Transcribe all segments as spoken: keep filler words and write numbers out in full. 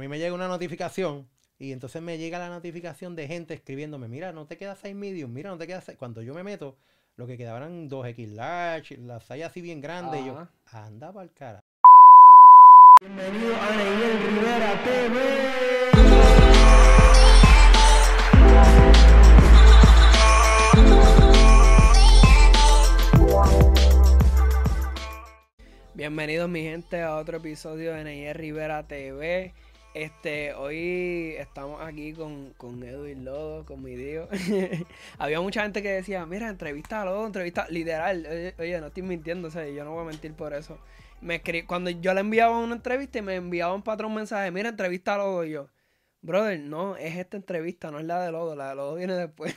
mí me llega una notificación y entonces me llega la notificación de gente escribiéndome, mira, no te queda size medium, mira, no te queda size... Cuando yo me meto, lo que quedaban dos equis large, las size así bien grandes, y yo, anda pa'l cara. Bienvenido a Neyel Rivera T V. Bienvenidos, mi gente, a otro episodio de Neyel Rivera T V. Este, hoy estamos aquí con, con Edwin Lodo, con mi tío. Había mucha gente que decía, mira, entrevista a Lodo, entrevista, literal, oye, oye, no estoy mintiendo, o sea, yo no voy a mentir por eso. Me escrib... Cuando yo le enviaba una entrevista y me enviaban para un mensaje, mira, entrevista a Lodo, y yo, brother, no, es esta entrevista, no es la de Lodo, la de Lodo viene después.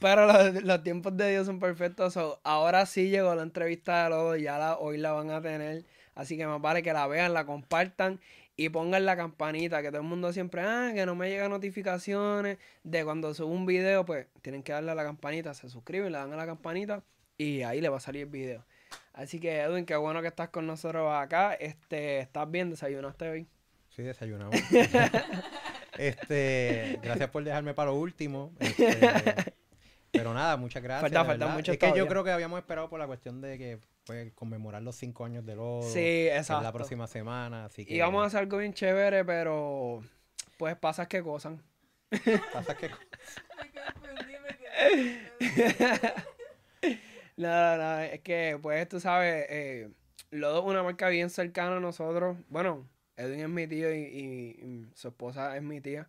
Pero los, los tiempos de Dios son perfectos, so, ahora sí llegó la entrevista de Lodo, ya la, hoy la van a tener, así que más vale que la vean, la compartan. Y pongan la campanita, que todo el mundo siempre, ah, que no me llegan notificaciones de cuando subo un video, pues tienen que darle a la campanita, se suscriben, le dan a la campanita y ahí le va a salir el video. Así que Edwin, qué bueno que estás con nosotros acá. Este, ¿estás bien? ¿Desayunaste hoy? Sí, desayunamos. Este, gracias por dejarme para lo último. Este, pero nada, muchas gracias. Falta, falta mucho. Es que yo creo que habíamos esperado por la cuestión de que pues conmemorar los cinco años de Lodo. Sí, exacto. La próxima semana, así que... Y vamos a hacer algo bien chévere, pero... Pues pasas que gozan. Pasas que gozan. No, no, no, es que pues tú sabes, eh, Lodo es una marca bien cercana a nosotros. Bueno, Edwin es mi tío y, y, y su esposa es mi tía.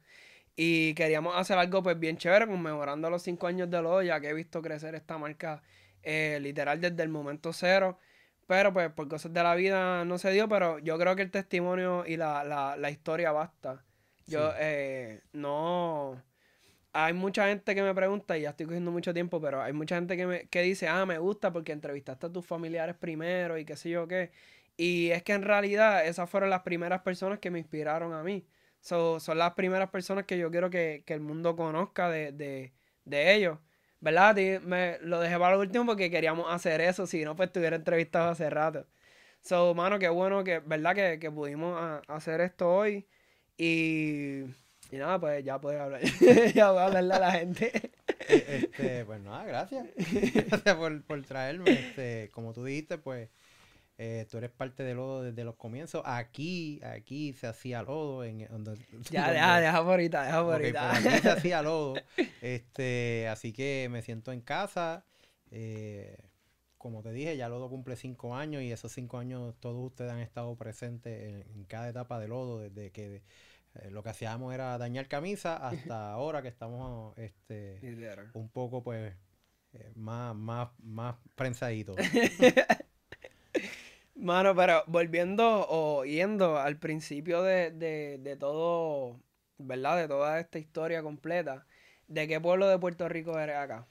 Y queríamos hacer algo pues bien chévere, conmemorando los cinco años de Lodo, ya que he visto crecer esta marca... Eh, literal desde el momento cero, pero pues por cosas de la vida no se dio, pero yo creo que el testimonio y la, la, la historia basta. Yo, sí. eh, no, hay mucha gente que me pregunta, y ya estoy cogiendo mucho tiempo, pero hay mucha gente que, me, que dice, ah, me gusta porque entrevistaste a tus familiares primero y qué sé yo qué, y es que en realidad esas fueron las primeras personas que me inspiraron a mí, so, son las primeras personas que yo quiero que, que el mundo conozca de, de, de ellos. ¿Verdad? Tí, me lo dejé para lo último porque queríamos hacer eso, si no, pues estuviera entrevistado hace rato. So, mano, qué bueno que, ¿verdad? Que, que pudimos a, hacer esto hoy. Y, y nada, pues ya puedes hablar. Ya voy a hablarle a la gente. Este, pues nada, gracias. Gracias por, por traerme. Este, como tú dijiste, pues eh, tú eres parte de Lodo desde los comienzos. Aquí, aquí se hacía Lodo. En, donde, ya, donde, deja, deja por ahorita, deja por okay, ahorita. Pues aquí se hacía Lodo. Este, así que me siento en casa. Eh, como te dije, ya Lodo cumple cinco años y esos cinco años todos ustedes han estado presentes en, en cada etapa de Lodo, desde que eh, lo que hacíamos era dañar camisas hasta ahora que estamos este, un poco pues eh, más, más, más prensaditos. Mano, pero volviendo o yendo al principio de, de, de todo, ¿verdad? De toda esta historia completa, ¿de qué pueblo de Puerto Rico eres acá?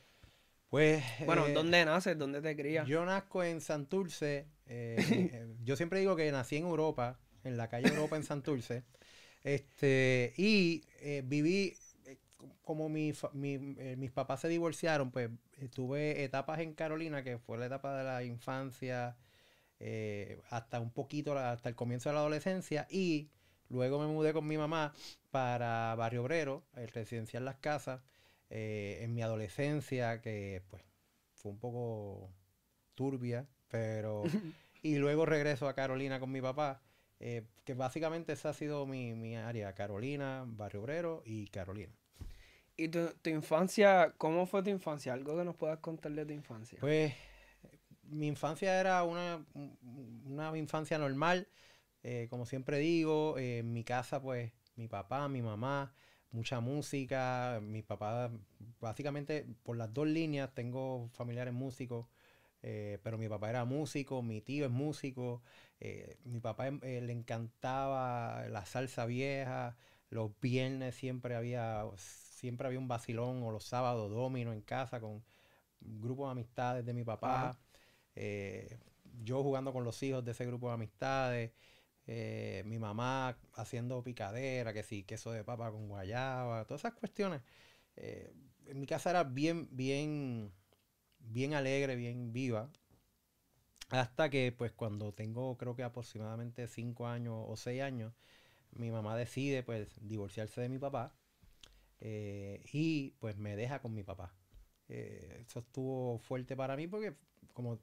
Pues... Bueno, eh, ¿dónde naces? ¿Dónde te crías? Yo nazco en Santurce. Eh, yo siempre digo que nací en Europa, en la calle Europa en Santurce. Este, y eh, viví... Eh, como mi, mi, eh, mis papás se divorciaron, pues tuve etapas en Carolina, que fue la etapa de la infancia... Eh, hasta un poquito, hasta el comienzo de la adolescencia, y luego me mudé con mi mamá para Barrio Obrero, el residencial Las Casas, eh, en mi adolescencia, que pues fue un poco turbia, pero y luego regreso a Carolina con mi papá, eh, que básicamente esa ha sido mi, mi área, Carolina, Barrio Obrero y Carolina. ¿Y tu, tu infancia, cómo fue tu infancia? ¿Algo que nos puedas contar de tu infancia? Pues mi infancia era una, una infancia normal, eh, como siempre digo, eh, en mi casa pues mi papá, mi mamá, mucha música, mi papá básicamente por las dos líneas tengo familiares músicos, eh, pero mi papá era músico, mi tío es músico, eh, mi papá eh, le encantaba la salsa vieja, los viernes siempre había, siempre había un vacilón o los sábados domino en casa con grupos de amistades de mi papá. Ajá. Eh, yo jugando con los hijos de ese grupo de amistades, eh, mi mamá haciendo picadera, que sí, queso de papa con guayaba, todas esas cuestiones. Eh, en mi casa era bien, bien, bien alegre, bien viva, hasta que pues cuando tengo creo que aproximadamente cinco años o seis años, mi mamá decide pues divorciarse de mi papá eh, y pues me deja con mi papá. Eh, eso estuvo fuerte para mí porque como,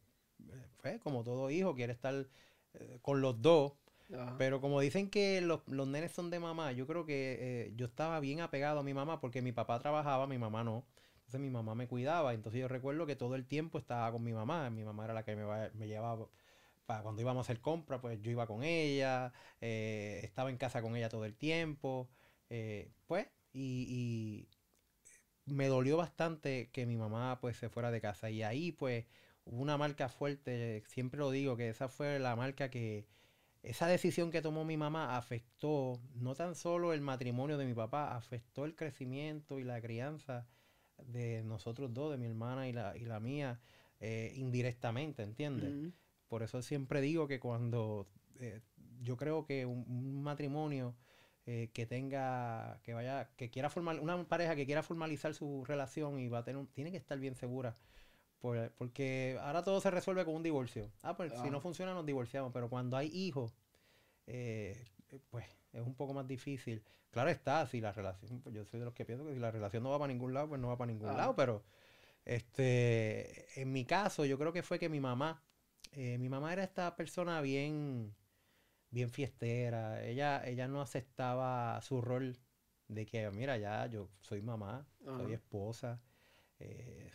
pues, como todo hijo quiere estar eh, con los dos. Ajá. Pero como dicen que los, los nenes son de mamá, yo creo que eh, yo estaba bien apegado a mi mamá porque mi papá trabajaba, mi mamá no. Entonces mi mamá me cuidaba. Entonces yo recuerdo que todo el tiempo estaba con mi mamá. Mi mamá era la que me, me llevaba para cuando íbamos a hacer compras, pues yo iba con ella. Eh, estaba en casa con ella todo el tiempo. Eh, pues, y, y me dolió bastante que mi mamá pues se fuera de casa. Y ahí pues hubo una marca fuerte. Siempre lo digo, que esa fue la marca que... Esa decisión que tomó mi mamá afectó no tan solo el matrimonio de mi papá, afectó el crecimiento y la crianza de nosotros dos, de mi hermana y la, y la mía, eh, indirectamente, ¿entiendes? Mm. Por eso siempre digo que cuando eh, yo creo que un, un matrimonio eh, que tenga, que vaya, que quiera formar, una pareja que quiera formalizar su relación y va a tener, tiene que estar bien segura. Porque ahora todo se resuelve con un divorcio. Ah, pues ah. si no funciona nos divorciamos. Pero cuando hay hijos, eh, pues es un poco más difícil. Claro está, si la relación... Pues yo soy de los que pienso que si la relación no va para ningún lado, pues no va para ningún ah. lado. Pero este, en mi caso, yo creo que fue que mi mamá... Eh, mi mamá era esta persona bien, bien fiestera. Ella, ella no aceptaba su rol de que, mira, ya yo soy mamá, ah. soy esposa... Eh,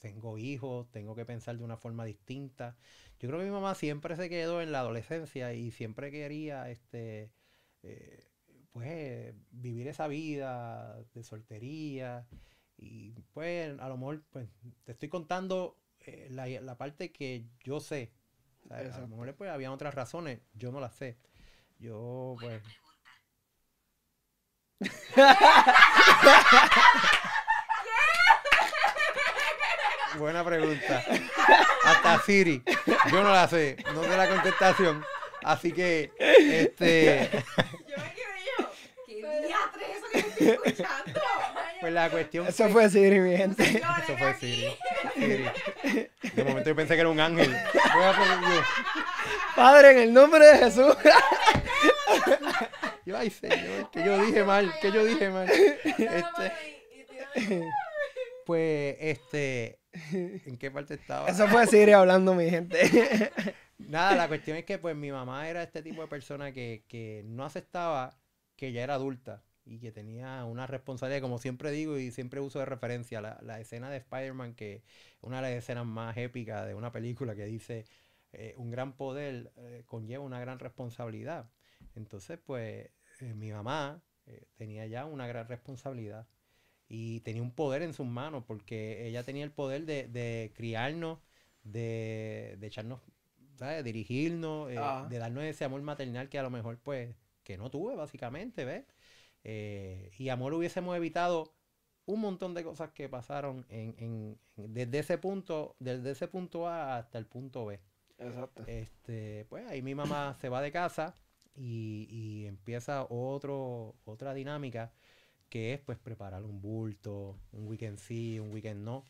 tengo hijos, tengo que pensar de una forma distinta. Yo creo que mi mamá siempre se quedó en la adolescencia y siempre quería este, eh, pues, vivir esa vida de soltería. Y pues a lo mejor pues, te estoy contando eh, la, la parte que yo sé. O sea, a lo mejor pues, había otras razones, yo no las sé. Yo pues... Buena pregunta. Hasta Siri. Yo no la sé. No sé la contestación. Así que, este... Yo me quedé yo. ¿Qué diatre es eso que estoy escuchando? Pues la cuestión... Eso que... fue Siri, mi gente. Eso fue Siri. Siri. De momento yo pensé que era un ángel. Voy a poner... Padre, en el nombre de Jesús. Yo, ay, Señor, que yo dije mal, que yo dije mal. Este... Pues, este... ¿En qué parte estaba? Eso fue Siri hablando, mi gente. Nada, la cuestión es que pues mi mamá era este tipo de persona que, que no aceptaba que ella era adulta y que tenía una responsabilidad, como siempre digo y siempre uso de referencia, la, la escena de Spider-Man, que es una de las escenas más épicas de una película que dice eh, un gran poder eh, conlleva una gran responsabilidad. Entonces, pues, eh, mi mamá eh, tenía ya una gran responsabilidad. Y tenía un poder en sus manos, porque ella tenía el poder de, de criarnos, de, de echarnos, ¿sabes? De dirigirnos, eh, ah. de darnos ese amor maternal que a lo mejor, pues, que no tuve, básicamente, ¿ves? Eh, y amor hubiésemos evitado un montón de cosas que pasaron en, en, en, desde ese punto, desde ese punto A hasta el punto B. Exacto. Este, pues ahí mi mamá se va de casa y, y empieza otro, otra dinámica, que es pues preparar un bulto, un weekend sí, un weekend no.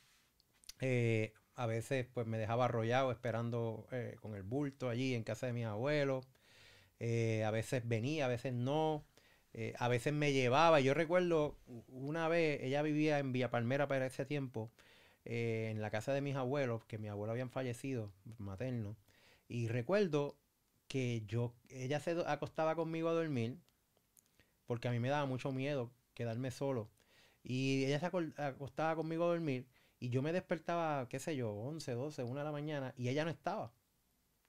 Eh, a veces pues me dejaba arrollado esperando eh, con el bulto allí en casa de mis abuelos. Eh, a veces venía, a veces no. Eh, a veces me llevaba. Yo recuerdo una vez, ella vivía en Villa Palmera para ese tiempo, eh, en la casa de mis abuelos, que mis abuelos habían fallecido, materno. Y recuerdo que yo, ella se acostaba conmigo a dormir porque a mí me daba mucho miedo quedarme solo, y ella se acostaba conmigo a dormir, y yo me despertaba, qué sé yo, once, doce, una de la mañana, y ella no estaba,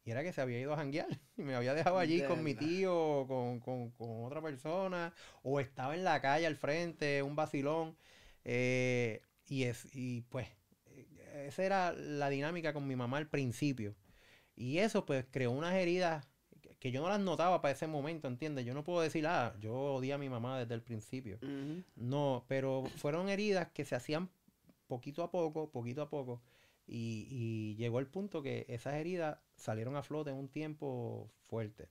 y era que se había ido a janguear, y me había dejado allí con mi tío, con, con, con otra persona, o estaba en la calle al frente, un vacilón, eh, y, es, y pues, esa era la dinámica con mi mamá al principio, y eso pues creó unas heridas que yo no las notaba para ese momento, ¿entiendes? Yo no puedo decir, ah, yo odié a mi mamá desde el principio. Uh-huh. No, pero fueron heridas que se hacían poquito a poco, poquito a poco, y, y llegó el punto que esas heridas salieron a flote en un tiempo fuerte.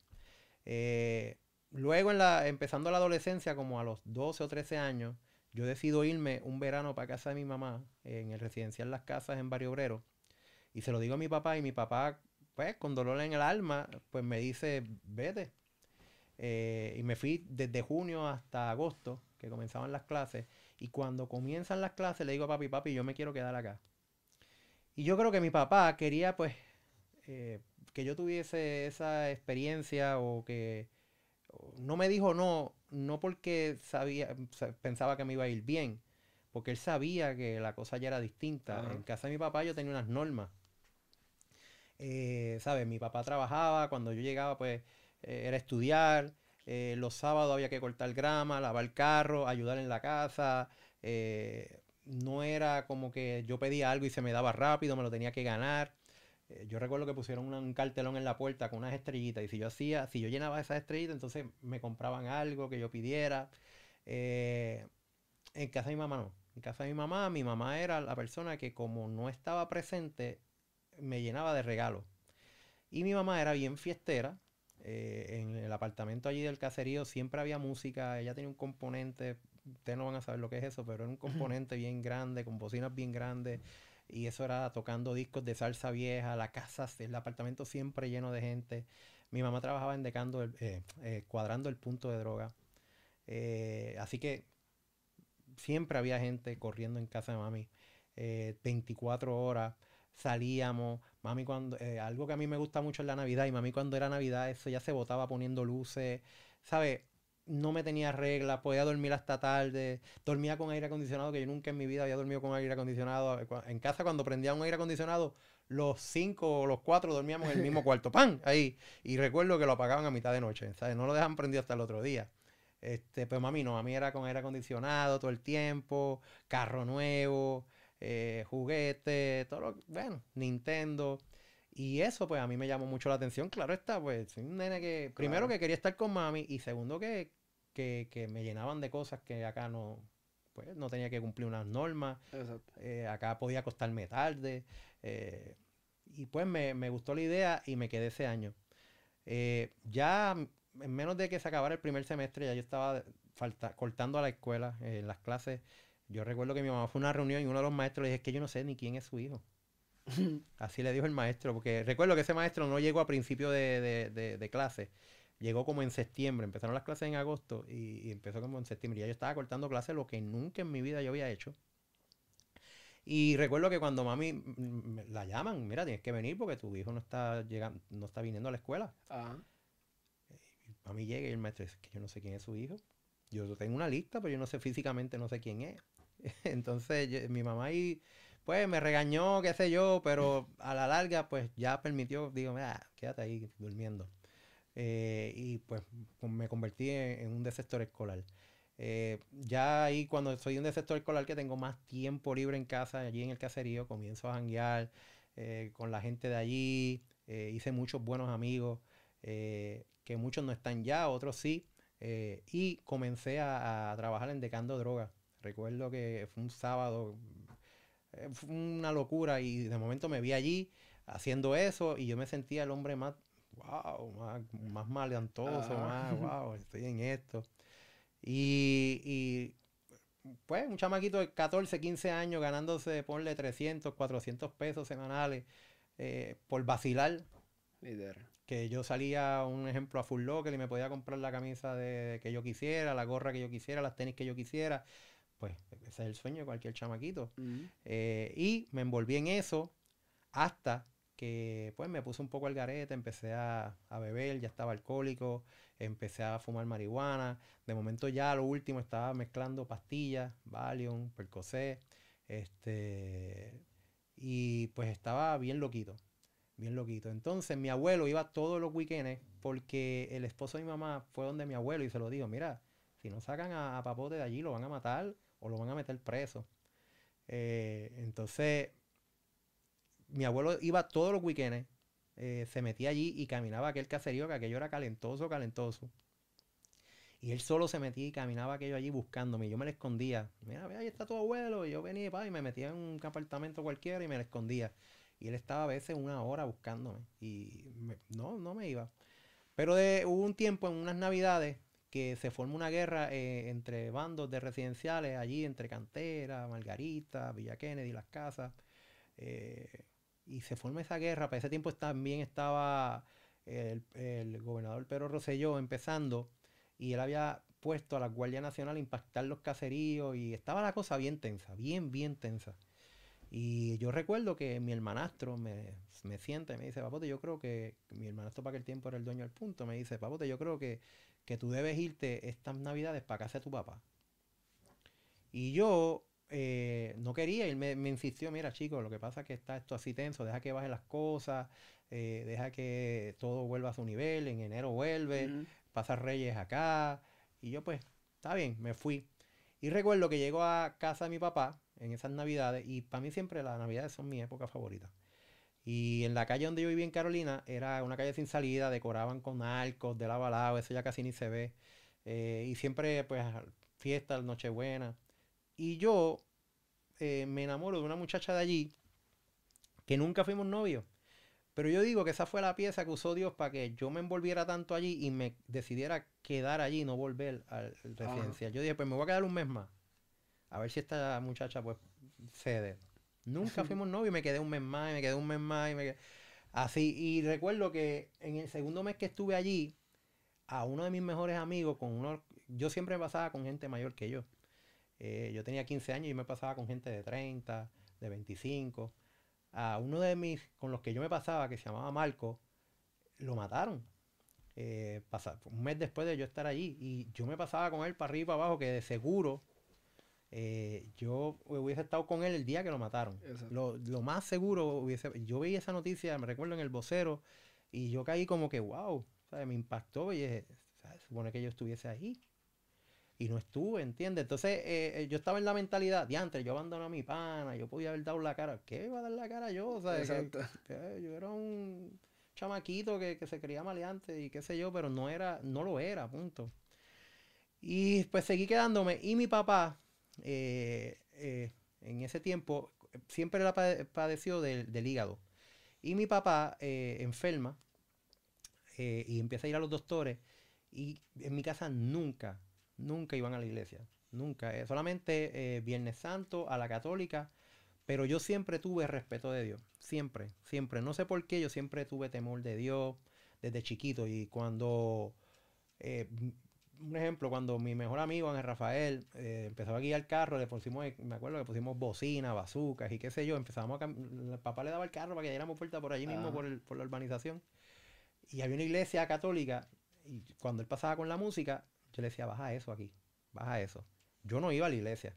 Eh, luego, en la, empezando la adolescencia, como a los doce o trece años, yo decido irme un verano para casa de mi mamá, en el residencial Las Casas, en Barrio Obrero, y se lo digo a mi papá, y mi papá... pues con dolor en el alma, pues me dice, vete. eh, y me fui desde junio hasta agosto, que comenzaban las clases, y cuando comienzan las clases le digo a papi, papi, yo me quiero quedar acá. Y yo creo que mi papá quería, pues, eh, que yo tuviese esa experiencia, o que no me dijo no, no porque sabía, pensaba que me iba a ir bien, porque él sabía que la cosa ya era distinta. Uh-huh. En casa de mi papá yo tenía unas normas. Eh, ¿Sabes? Mi papá trabajaba, cuando yo llegaba, pues, eh, era estudiar, eh, los sábados había que cortar grama, lavar el carro, ayudar en la casa, eh, no era como que yo pedía algo y se me daba rápido, me lo tenía que ganar. Yo recuerdo que pusieron una, un cartelón en la puerta con unas estrellitas, y si yo hacía, si yo llenaba esas estrellitas, entonces me compraban algo que yo pidiera. Eh, en casa de mi mamá no. En casa de mi mamá, mi mamá era la persona que, como no estaba presente, me llenaba de regalos. Y mi mamá era bien fiestera. Eh, en el apartamento allí del caserío siempre había música. Ella tenía un componente, ustedes no van a saber lo que es eso, pero era un componente bien grande, con bocinas bien grandes. Y eso era tocando discos de salsa vieja, la casa, el apartamento siempre lleno de gente. Mi mamá trabajaba en decando el, eh, eh, cuadrando el punto de droga. Eh, así que siempre había gente corriendo en casa de mami. Eh, veinticuatro horas salíamos. Mami cuando eh, algo que a mí me gusta mucho es la Navidad. Y mami cuando era Navidad, eso ya se botaba poniendo luces. ¿Sabes? No me tenía reglas, podía dormir hasta tarde, dormía con aire acondicionado, que yo nunca en mi vida había dormido con aire acondicionado. En casa, cuando prendía un aire acondicionado, los cinco o los cuatro dormíamos en el mismo cuarto, ¡pam! Ahí. Y recuerdo que lo apagaban a mitad de noche, ¿sabes? No lo dejaban prendido hasta el otro día. Este, pero mami no, a mí era con aire acondicionado todo el tiempo, carro nuevo, eh, juguetes, todo lo, bueno, Nintendo. Y eso, pues, a mí me llamó mucho la atención. Claro está, pues, soy un nene que... Claro. Primero, que quería estar con mami. Y segundo, que, que, que me llenaban de cosas que acá no... Pues, no tenía que cumplir unas normas. Exacto. Eh, acá podía acostarme tarde. Eh, y, pues, me, me gustó la idea y me quedé ese año. Eh, ya, en menos de que se acabara el primer semestre, ya yo estaba falta, cortando a la escuela, eh, en las clases. Yo recuerdo que mi mamá fue a una reunión y uno de los maestros le dije, es que yo no sé ni quién es su hijo. Así le dijo el maestro, porque recuerdo que ese maestro no llegó a principio de, de, de, de clase, llegó como en septiembre. Empezaron las clases en agosto y, y empezó como en septiembre. Ya yo estaba cortando clases, lo que nunca en mi vida yo había hecho. Y recuerdo que cuando mami la llaman, mira, tienes que venir porque tu hijo no está llegando, no está viniendo a la escuela. Ajá. Y mami llega y el maestro dice, que yo no sé quién es su hijo. Yo tengo una lista, pero yo no sé físicamente, no sé quién es. Entonces yo, mi mamá y... pues me regañó, qué sé yo, pero a la larga, pues ya permitió, digo, mira, quédate ahí durmiendo. Eh, y pues me convertí en, en un desertor escolar. Eh, ya ahí, cuando soy un desertor escolar, que tengo más tiempo libre en casa, allí en el caserío, comienzo a janguear eh, con la gente de allí. Eh, hice muchos buenos amigos, eh, que muchos no están ya, otros sí. Eh, y comencé a, a trabajar en decando drogas. Recuerdo que fue un sábado... Fue una locura y de momento me vi allí haciendo eso y yo me sentía el hombre más, wow, más, más maleantoso, ah. más, wow, estoy en esto. Y, y pues un chamaquito de catorce, quince años ganándose, ponle trescientos, cuatrocientos pesos semanales eh, por vacilar. Líder. Que yo salía, un ejemplo, a Full Locker y me podía comprar la camisa de, que yo quisiera, la gorra que yo quisiera, las tenis que yo quisiera. Pues ese es el sueño de cualquier chamaquito. Uh-huh. eh, y me envolví en eso hasta que pues me puse un poco al garete, empecé a, a beber, ya estaba alcohólico, empecé a fumar marihuana. De momento ya lo último estaba mezclando pastillas, Valium, Percocet, este, y pues estaba bien loquito, bien loquito. Entonces mi abuelo iba todos los weekendes porque el esposo de mi mamá fue donde mi abuelo y se lo dijo, mira, si no sacan a, a Papote de allí, lo van a matar o lo van a meter preso. Eh, entonces, mi abuelo iba todos los weekendes, eh, se metía allí y caminaba aquel caserío, que aquello era calentoso, calentoso. Y él solo se metía y caminaba aquello allí buscándome. Y yo me le escondía. Mira, ve, ahí está tu abuelo. Y yo venía pa, y me metía en un apartamento cualquiera y me le escondía. Y él estaba a veces una hora buscándome. Y me, no, no me iba. Pero de, hubo un tiempo en unas navidades que se forma una guerra eh, entre bandos de residenciales allí, entre Cantera, Margarita, Villa Kennedy, Las Casas. Eh, y se forma esa guerra. Para ese tiempo también estaba el, el gobernador Pedro Rosselló empezando, y él había puesto a la Guardia Nacional a impactar los caseríos y estaba la cosa bien tensa, bien, bien tensa. Y yo recuerdo que mi hermanastro me, me sienta y me dice, papote, yo creo que... Mi hermanastro para aquel tiempo era el dueño del punto. Me dice, papote, yo creo que, que tú debes irte estas navidades para casa de tu papá. Y yo eh, no quería, y me, me insistió, mira, chicos, lo que pasa es que está esto así tenso, deja que bajen las cosas, eh, deja que todo vuelva a su nivel, en enero vuelve, uh-huh. pasa Reyes acá. Y yo, pues, está bien, me fui. Y recuerdo que llego a casa de mi papá en esas navidades, y para mí siempre las navidades son mi época favorita. Y en la calle donde yo vivía en Carolina, era una calle sin salida, decoraban con arcos de lado a lado, eso ya casi ni se ve. Eh, y siempre, pues, fiestas, nochebuena. Y yo eh, me enamoro de una muchacha de allí, que nunca fuimos novios. Pero yo digo que esa fue la pieza que usó Dios para que yo me envolviera tanto allí y me decidiera quedar allí, no volver al residencial. Yo dije, pues me voy a quedar un mes más. A ver si esta muchacha pues cede. Nunca fuimos novios, me quedé un mes más, y me quedé un mes más, y me quedé... Así, y recuerdo que en el segundo mes que estuve allí, a uno de mis mejores amigos, con uno, yo siempre pasaba con gente mayor que yo. Eh, yo tenía quince años y me pasaba con gente de treinta, de veinticinco. A uno de mis, con los que yo me pasaba, que se llamaba Marco, lo mataron. Eh, pasaba, un mes después de yo estar allí. Y yo me pasaba con él para arriba y para abajo, que de seguro... Eh, yo hubiese estado con él el día que lo mataron. Lo, lo más seguro hubiese... Yo veía esa noticia, me recuerdo, en El Vocero, y yo caí como que, wow, ¿sabes? Me impactó, y se supone que yo estuviese ahí. Y no estuve, ¿entiendes? Entonces, eh, yo estaba en la mentalidad, diantre, yo abandoné a mi pana, yo podía haber dado la cara. ¿Qué iba a dar la cara yo? ¿Sabes? Exacto. Que, que yo era un chamaquito que, que se creía maleante y qué sé yo, pero no era, no lo era, punto. Y pues seguí quedándome. Y mi papá... Eh, eh, en ese tiempo siempre la pade padeció del, del hígado, y mi papá eh, enferma eh, y empieza a ir a los doctores, y en mi casa nunca nunca iban a la iglesia, nunca, eh, solamente eh, Viernes Santo a la católica, pero yo siempre tuve respeto de Dios, siempre, siempre, no sé por qué, yo siempre tuve temor de Dios desde chiquito. Y cuando eh, un ejemplo, cuando mi mejor amigo, Ángel Rafael, eh, empezó a guiar el carro, le pusimos, me acuerdo que pusimos bocina, bazucas y qué sé yo, empezamos a caminar, papá le daba el carro para que diéramos vuelta por allí mismo, por, el, por la urbanización. Y había una iglesia católica, y cuando él pasaba con la música, yo le decía, baja eso aquí, baja eso. Yo no iba a la iglesia,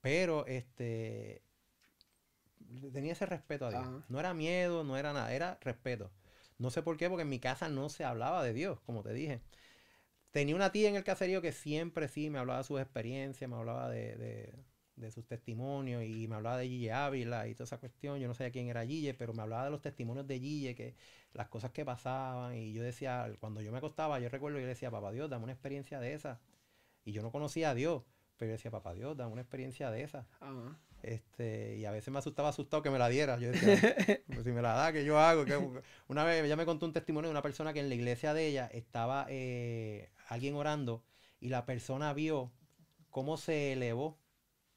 pero este tenía ese respeto a Dios. Ajá. No era miedo, no era nada, era respeto. No sé por qué, porque en mi casa no se hablaba de Dios, como te dije. Tenía una tía en el caserío que siempre sí me hablaba de sus experiencias, me hablaba de, de, de sus testimonios, y me hablaba de Gille Ávila y toda esa cuestión. Yo no sabía quién era Gille, pero me hablaba de los testimonios de Gille, que las cosas que pasaban. Y yo decía, cuando yo me acostaba, yo recuerdo, yo le decía, papá Dios, dame una experiencia de esa. Y yo no conocía a Dios, pero yo decía, papá Dios, dame una experiencia de esa. Uh-huh. Este, y a veces me asustaba, asustado que me la diera. Yo decía, si me la da, ¿qué yo hago? ¿Qué? Una vez ella me contó un testimonio de una persona que en la iglesia de ella estaba eh, alguien orando, y la persona vio cómo se elevó.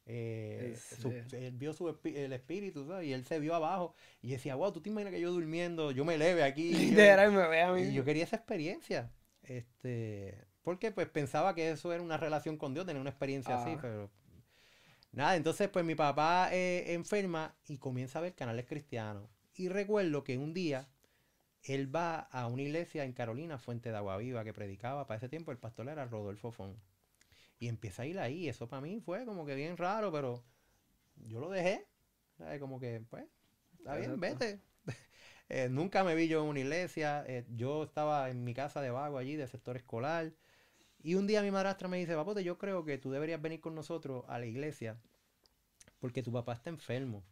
Eh, es, su, él vio su, el espíritu, ¿sabes? Y él se vio abajo. Y decía, wow, ¿tú te imaginas que yo durmiendo, yo me eleve aquí? Y yo, y me ve a mí. Y yo quería esa experiencia. Este, porque pues pensaba que eso era una relación con Dios, tener una experiencia ah. así, pero... Nada, entonces pues mi papá eh, enferma y comienza a ver canales cristianos. Y recuerdo que un día él va a una iglesia en Carolina, Fuente de Aguaviva, que predicaba. Para ese tiempo el pastor era Rodolfo Fon. Y empieza a ir ahí. Eso para mí fue como que bien raro, pero yo lo dejé. ¿Sabes? Como que, pues, está bien, vete. eh, nunca me vi yo en una iglesia. Eh, yo estaba en mi casa de vago allí, de sector escolar. Y un día mi madrastra me dice, papote, yo creo que tú deberías venir con nosotros a la iglesia porque tu papá está enfermo.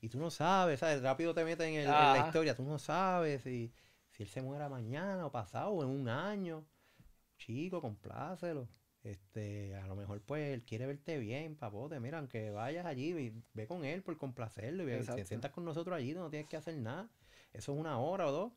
Y tú no sabes, ¿sabes? Rápido te meten en, ah. en la historia. Tú no sabes si, si él se muera mañana o pasado o en un año. Chico, complácelo. Este, a lo mejor pues él quiere verte bien, papote. Mira, aunque vayas allí, ve, ve con él por complacerlo. Y te sientas con nosotros allí, no tienes que hacer nada. Eso es una hora o dos.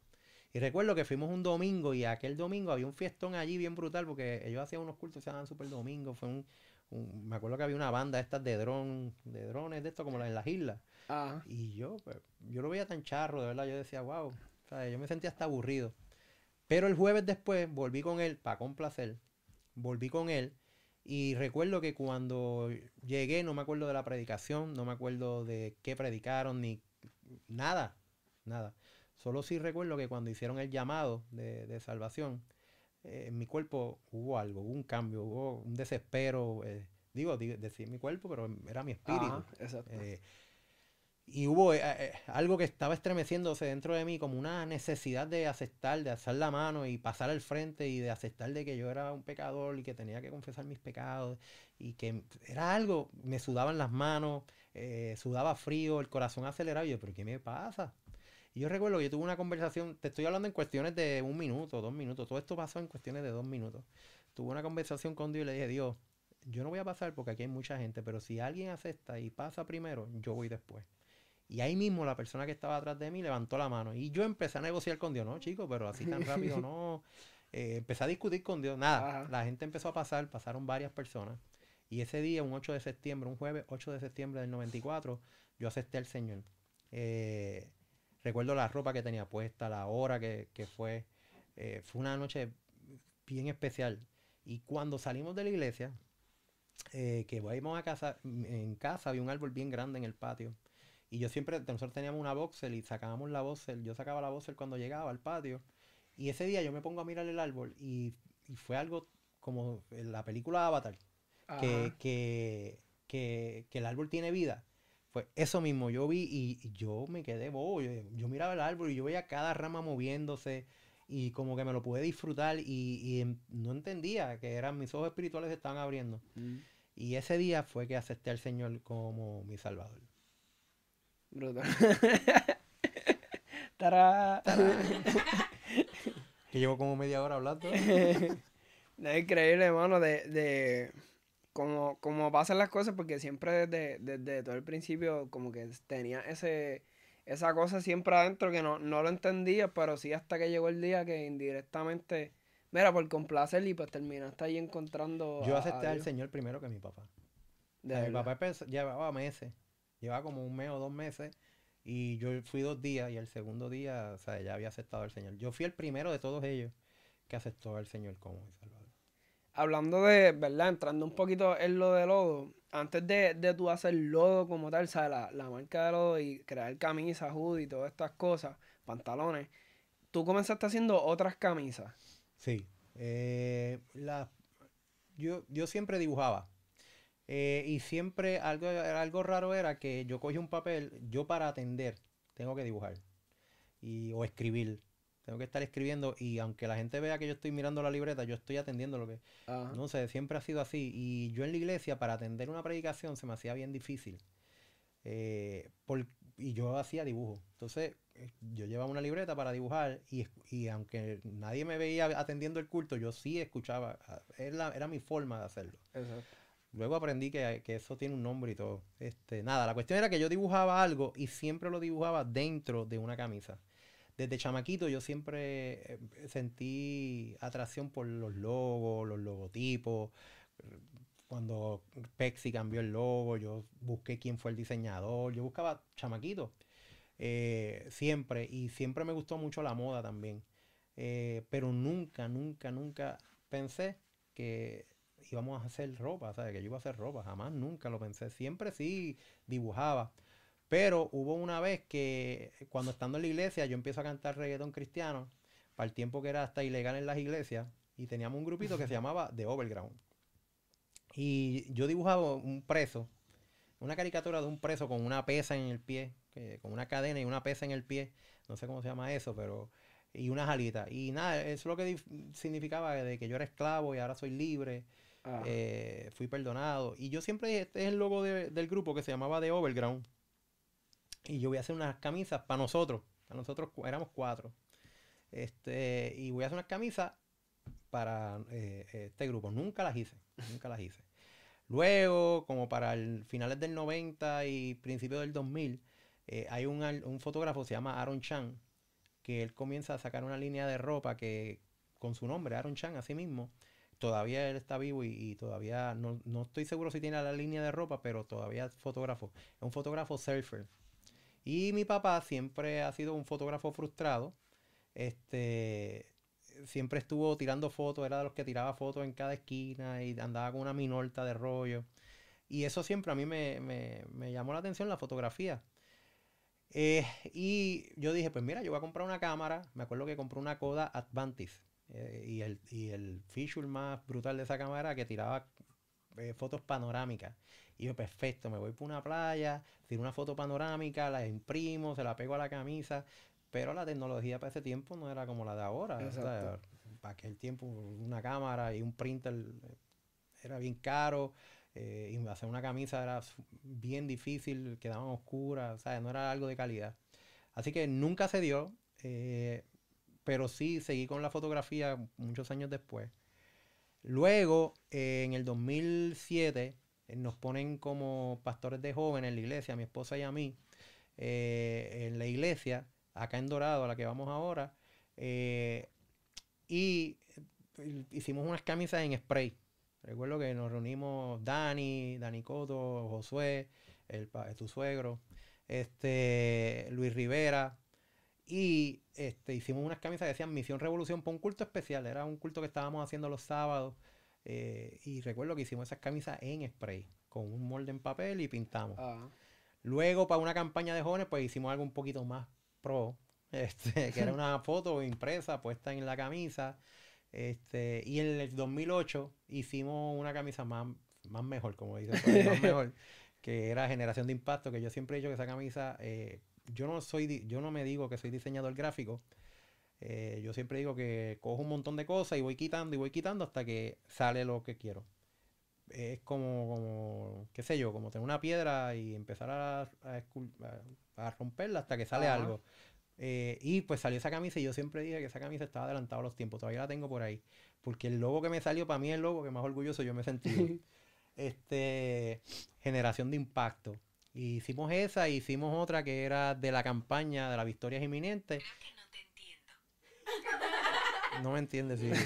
Y recuerdo que fuimos un domingo, y aquel domingo había un fiestón allí bien brutal, porque ellos hacían unos cultos que se llamaban Super Domingo. Fue un, un, me acuerdo que había una banda estas de dron, de drones, de esto, como las en las islas. Ajá. Y yo, pues, yo lo veía tan charro, de verdad, yo decía, wow, o sea, yo me sentía hasta aburrido. Pero el jueves después volví con él, para complacer, volví con él. Y recuerdo que cuando llegué, no me acuerdo de la predicación, no me acuerdo de qué predicaron, ni nada, nada. Solo sí recuerdo que cuando hicieron el llamado de, de salvación, eh, en mi cuerpo hubo algo, hubo un cambio, hubo un desespero. Eh, digo, de, decir mi cuerpo, pero era mi espíritu. Ajá, exacto. Eh, y hubo eh, eh, algo que estaba estremeciéndose dentro de mí, como una necesidad de aceptar, de alzar la mano y pasar al frente y de aceptar de que yo era un pecador y que tenía que confesar mis pecados. Y que era algo, me sudaban las manos, eh, sudaba frío, el corazón acelerado. Y yo, ¿pero qué me pasa? Y yo recuerdo que yo tuve una conversación, te estoy hablando en cuestiones de un minuto, dos minutos, todo esto pasó en cuestiones de dos minutos. Tuve una conversación con Dios y le dije, Dios, yo no voy a pasar porque aquí hay mucha gente, pero si alguien acepta y pasa primero, yo voy después. Y ahí mismo la persona que estaba atrás de mí levantó la mano. Y yo empecé a negociar con Dios. No, chico, pero así tan rápido no. Eh, empecé a discutir con Dios. Nada, ajá. La gente empezó a pasar, pasaron varias personas. Y ese día, un ocho de septiembre, un jueves ocho de septiembre del noventa y cuatro, yo acepté al Señor. Eh, recuerdo la ropa que tenía puesta, la hora que, que fue. Eh, fue una noche bien especial. Y cuando salimos de la iglesia, eh, que íbamos a casa, en casa había un árbol bien grande en el patio. Y yo siempre, nosotros teníamos una boxer y sacábamos la boxer, yo sacaba la boxer cuando llegaba al patio. Y ese día yo me pongo a mirar el árbol y, y fue algo como la película Avatar, que, que, que, que el árbol tiene vida. Pues eso mismo yo vi y, y yo me quedé bobo. Yo, yo miraba el árbol y yo veía cada rama moviéndose y como que me lo pude disfrutar y, y no entendía que eran mis ojos espirituales que estaban abriendo. Mm. Y ese día fue que acepté al Señor como mi Salvador. Brutal. ¡Tará! ¡Tará! Que llevo como media hora hablando. Es increíble, hermano, de, de cómo, cómo pasan las cosas, porque siempre desde, desde todo el principio como que tenía ese esa cosa siempre adentro que no, no lo entendía, pero sí hasta que llegó el día que indirectamente, mira, por complacer y pues terminaste ahí encontrando a, Yo acepté a al Señor primero que mi papá. De mi papá llevaba meses. Llevaba como un mes o dos meses y yo fui dos días y el segundo día, o sea, ya había aceptado al Señor. Yo fui el primero de todos ellos que aceptó al Señor como mi Salvador. Hablando de, ¿verdad? Entrando un poquito en lo de Lodo, antes de, de tú hacer Lodo como tal, ¿sabes? La, la marca de Lodo y crear camisas, hoodie y todas estas cosas, pantalones, tú comenzaste haciendo otras camisas. Sí. Eh, la, yo, yo siempre dibujaba. Eh, y siempre algo, algo raro era que yo cogí un papel, yo para atender tengo que dibujar y, o escribir, tengo que estar escribiendo y aunque la gente vea que yo estoy mirando la libreta, yo estoy atendiendo lo que... Ajá. No sé, siempre ha sido así y yo en la iglesia para atender una predicación se me hacía bien difícil eh, por, y yo hacía dibujo, entonces yo llevaba una libreta para dibujar y, y aunque nadie me veía atendiendo el culto, yo sí escuchaba, era, era mi forma de hacerlo. Exacto. Luego aprendí que, que eso tiene un nombre y todo. Este, nada, la cuestión era que yo dibujaba algo y siempre lo dibujaba dentro de una camisa. Desde chamaquito yo siempre sentí atracción por los logos, los logotipos. Cuando Pepsi cambió el logo, yo busqué quién fue el diseñador. Yo buscaba chamaquito eh, siempre y siempre me gustó mucho la moda también. Eh, pero nunca, nunca, nunca pensé que... íbamos a hacer ropa, ¿sabes? Que yo iba a hacer ropa, jamás, nunca lo pensé. Siempre sí dibujaba. Pero hubo una vez que cuando estando en la iglesia yo empiezo a cantar reggaetón cristiano, para el tiempo que era hasta ilegal en las iglesias, y teníamos un grupito que se llamaba The Overground. Y yo dibujaba un preso, una caricatura de un preso con una pesa en el pie, eh, con una cadena y una pesa en el pie, no sé cómo se llama eso, pero... y unas alitas. Y nada, eso es lo que significaba de que yo era esclavo y ahora soy libre. Eh, fui perdonado. Y yo siempre dije, este es el logo de, del grupo que se llamaba The Overground. Y yo voy a hacer unas camisas para nosotros. Para nosotros éramos cuatro. Este, y voy a hacer unas camisas para eh, este grupo. Nunca las hice. Nunca las hice. Luego, como para el finales del noventa y principios del dos mil, eh, hay un, un fotógrafo que se llama Aaron Chang, que él comienza a sacar una línea de ropa que con su nombre, Aaron Chang, así mismo. Todavía él está vivo y, y todavía no, no estoy seguro si tiene la línea de ropa, pero todavía es fotógrafo. Es un fotógrafo surfer. Y mi papá siempre ha sido un fotógrafo frustrado. Este, siempre estuvo tirando fotos, era de los que tiraba fotos en cada esquina y andaba con una Minolta de rollo. Y eso siempre a mí me, me, me llamó la atención, la fotografía. Eh, y yo dije, pues mira, yo voy a comprar una cámara. Me acuerdo que compré una Koda Advantis. Eh, y, el, y el feature más brutal de esa cámara era que tiraba eh, fotos panorámicas. Y yo, perfecto, me voy por una playa, tiro una foto panorámica, la imprimo, se la pego a la camisa. Pero la tecnología para ese tiempo no era como la de ahora. O sea, para aquel tiempo una cámara y un printer era bien caro. Eh, y hacer una camisa era bien difícil, quedaban oscuras, ¿sabes? No era algo de calidad. Así que nunca se dio, eh, pero sí seguí con la fotografía muchos años después. Luego, eh, en el dos mil siete, eh, nos ponen como pastores de jóvenes en la iglesia, mi esposa y a mí, eh, en la iglesia, acá en Dorado, a la que vamos ahora, eh, y eh, hicimos unas camisas en spray. Recuerdo que nos reunimos Dani, Dani Coto, Josué, el, tu suegro, este, Luis Rivera, y este, hicimos unas camisas que decían Misión Revolución para un culto especial. Era un culto que estábamos haciendo los sábados, eh, y recuerdo que hicimos esas camisas en spray, con un molde en papel y pintamos. Uh-huh. Luego, para una campaña de jóvenes, pues hicimos algo un poquito más pro, este, que era una foto impresa puesta en la camisa. Este, y en el dos mil ocho hicimos una camisa más, más mejor, como dicen, más mejor, que era Generación de Impacto, que yo siempre he dicho que esa camisa, eh, yo, no soy, yo no me digo que soy diseñador gráfico, eh, yo siempre digo que cojo un montón de cosas y voy quitando y voy quitando hasta que sale lo que quiero. Es como, como qué sé yo, como tener una piedra y empezar a, a, a romperla hasta que sale, ajá, algo. Eh, y pues salió esa camisa y yo siempre dije que esa camisa estaba adelantada a los tiempos. Todavía la tengo por ahí, porque el logo que me salió, para mí es el logo que más orgulloso yo me sentí. Este, Generación de Impacto. Y hicimos esa, y hicimos otra que era de la campaña de la victoria inminente. Creo que no te entiendo. No me entiendes, Siri.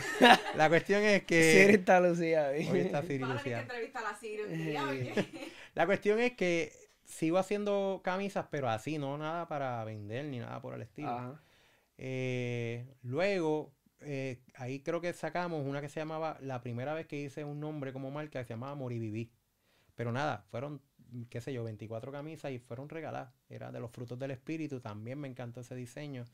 La cuestión es que Siri está Lucía. Hoy está Siri Lucía. La cuestión es que sigo haciendo camisas, pero así, no nada para vender ni nada por el estilo. Eh, luego, eh, ahí creo que sacamos una que se llamaba, la primera vez que hice un nombre como marca, se llamaba Moriviví. Pero nada, fueron, qué sé yo, veinticuatro camisas y fueron regaladas. Era de los Frutos del Espíritu, también me encantó ese diseño.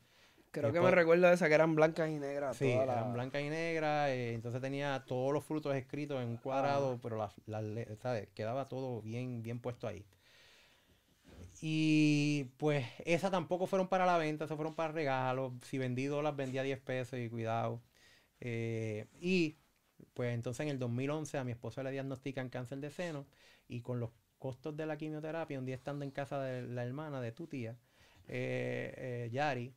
Creo Después, que me recuerdo de esas que eran blancas y negras. Sí, toda la... eran blancas y negras, eh, entonces tenía todos los frutos escritos en un cuadrado, ajá, pero las, las, ¿sabes? Quedaba todo bien, bien puesto ahí. Y pues esas tampoco fueron para la venta, esas fueron para regalos. Si vendí dos, las vendí a diez pesos y cuidado. Eh, y pues entonces en el dos mil once a mi esposa le diagnostican cáncer de seno, y con los costos de la quimioterapia, un día estando en casa de la hermana de tu tía, eh, eh, Yari,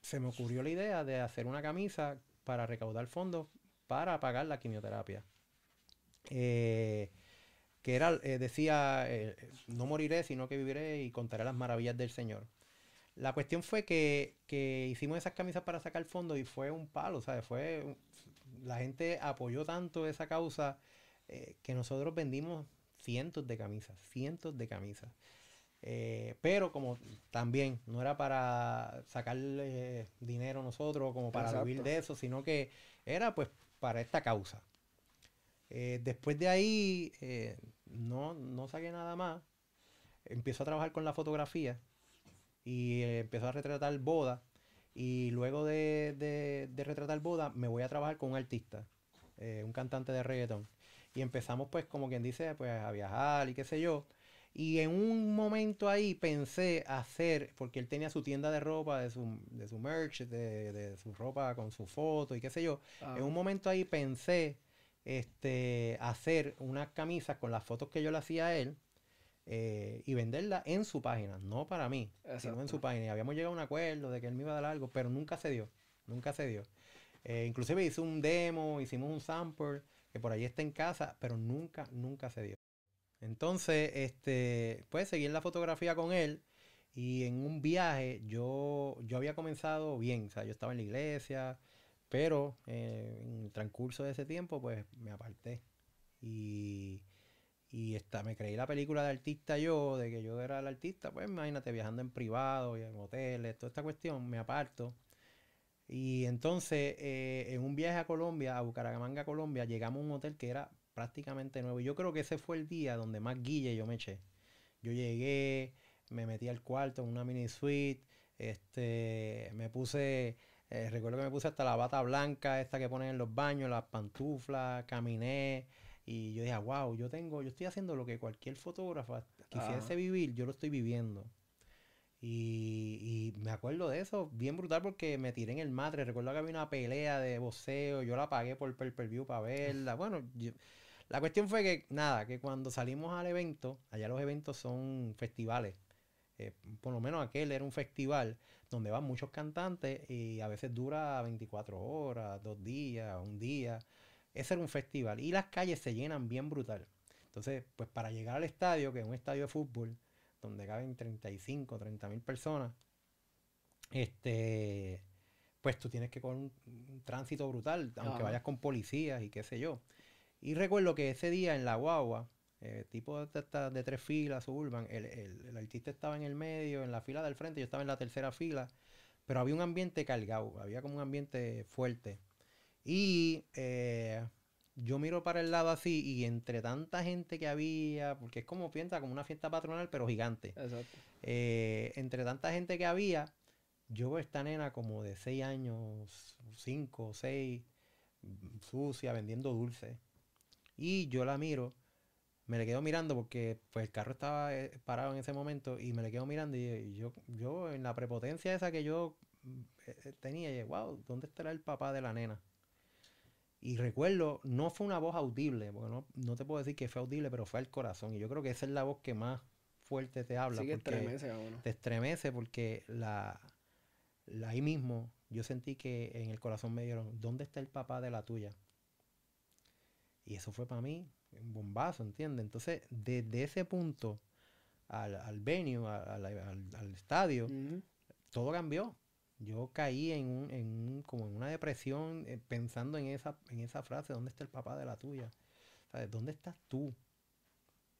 se me ocurrió la idea de hacer una camisa para recaudar fondos para pagar la quimioterapia. Eh, que era, eh, decía, eh, no moriré, sino que viviré y contaré las maravillas del Señor. La cuestión fue que, que hicimos esas camisas para sacar fondos y fue un palo, ¿sabes? Fue, la gente apoyó tanto esa causa, eh, que nosotros vendimos cientos de camisas, cientos de camisas. Eh, pero como también no era para sacarle dinero nosotros, como para, exacto, vivir de eso, sino que era pues para esta causa. Eh, después de ahí, eh, no, no saqué nada más. Empiezo a trabajar con la fotografía y eh, empiezo a retratar bodas. Y luego de, de, de retratar bodas, me voy a trabajar con un artista, eh, un cantante de reggaetón. Y empezamos, pues, como quien dice, pues, a viajar y qué sé yo. Y en un momento ahí pensé hacer, porque él tenía su tienda de ropa, de su, de su merch, de, de su ropa con su foto y qué sé yo. Ah. En un momento ahí pensé Este, hacer unas camisas con las fotos que yo le hacía a él, eh, y venderlas en su página, no para mí, exacto, sino en su página. Y habíamos llegado a un acuerdo de que él me iba a dar algo, pero nunca se dio, nunca se dio. Eh, inclusive hice un demo, hicimos un sample, que por ahí está en casa, pero nunca, nunca se dio. Entonces, este, pues seguí en la fotografía con él, y en un viaje yo, yo había comenzado bien, o sea, yo estaba en la iglesia, pero eh, en el transcurso de ese tiempo, pues, me aparté. Y, y esta, me creí la película de artista yo, de que yo era el artista. Pues imagínate, viajando en privado, y en hoteles, toda esta cuestión, me aparto. Y entonces, eh, en un viaje a Colombia, a Bucaramanga, Colombia, llegamos a un hotel que era prácticamente nuevo. Yo creo que ese fue el día donde más guille yo me eché. Yo llegué, me metí al cuarto en una mini suite, este, me puse, eh, recuerdo que me puse hasta la bata blanca esta que ponen en los baños, las pantuflas, caminé. Y yo dije, wow, yo tengo, yo estoy haciendo lo que cualquier fotógrafo quisiese ah. vivir, yo lo estoy viviendo. Y, y me acuerdo de eso, bien brutal, porque me tiré en el matre. Recuerdo que había una pelea de boxeo, yo la pagué por pay-per-view para verla. Bueno, yo, la cuestión fue que, nada, que cuando salimos al evento, allá los eventos son festivales. Eh, por lo menos aquel era un festival donde van muchos cantantes y a veces dura veinticuatro horas, dos días, un día. Ese era un festival. Y las calles se llenan bien brutal. Entonces, pues para llegar al estadio, que es un estadio de fútbol, donde caben treinta y cinco, treinta mil personas, este, pues tú tienes que con un, un tránsito brutal, aunque Ajá. vayas con policías y qué sé yo. Y recuerdo que ese día en la guagua, eh, tipo de, de, de tres filas, suburban, el, el, el artista estaba en el medio, en la fila del frente, yo estaba en la tercera fila, pero había un ambiente cargado, había como un ambiente fuerte. Y eh, yo miro para el lado así, y entre tanta gente que había, porque es como piensa, como una fiesta patronal, pero gigante. Exacto. Eh, entre tanta gente que había, yo veo esta nena como de seis años, cinco, seis, sucia, vendiendo dulces. Y yo la miro, me le quedo mirando porque pues el carro estaba parado en ese momento, y me le quedo mirando, y yo, yo en la prepotencia esa que yo tenía, y wow, ¿dónde estará el papá de la nena? Y recuerdo, no fue una voz audible, porque no, no te puedo decir que fue audible, pero fue al corazón. Y yo creo que esa es la voz que más fuerte te habla. Sí, que estremece, cabrón. Te estremece porque la, la, ahí mismo yo sentí que en el corazón me dijeron, ¿dónde está el papá de la tuya? Y eso fue para mí un bombazo, ¿entiendes? Entonces, desde ese punto al, al venue, al, al, al estadio, uh-huh. todo cambió. Yo caí en, un, en un, como en una depresión eh, pensando en esa, en esa frase, ¿dónde está el papá de la tuya? ¿Sabes? ¿Dónde estás tú?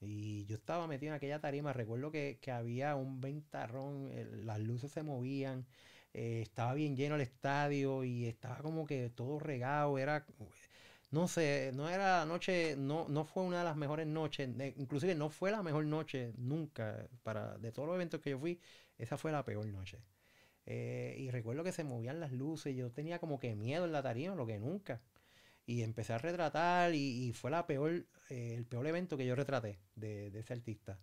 Y yo estaba metido en aquella tarima. Recuerdo que, que había un ventarrón, eh, las luces se movían, eh, estaba bien lleno el estadio y estaba como que todo regado. Era, no sé, no era la noche, no, no fue una de las mejores noches. Eh, inclusive no fue la mejor noche nunca. Para, de todos los eventos que yo fui, esa fue la peor noche. Eh, y recuerdo que se movían las luces, yo tenía como que miedo en la tarima, lo que nunca. Y empecé a retratar y, y fue la peor, eh, el peor evento que yo retraté de, de ese artista.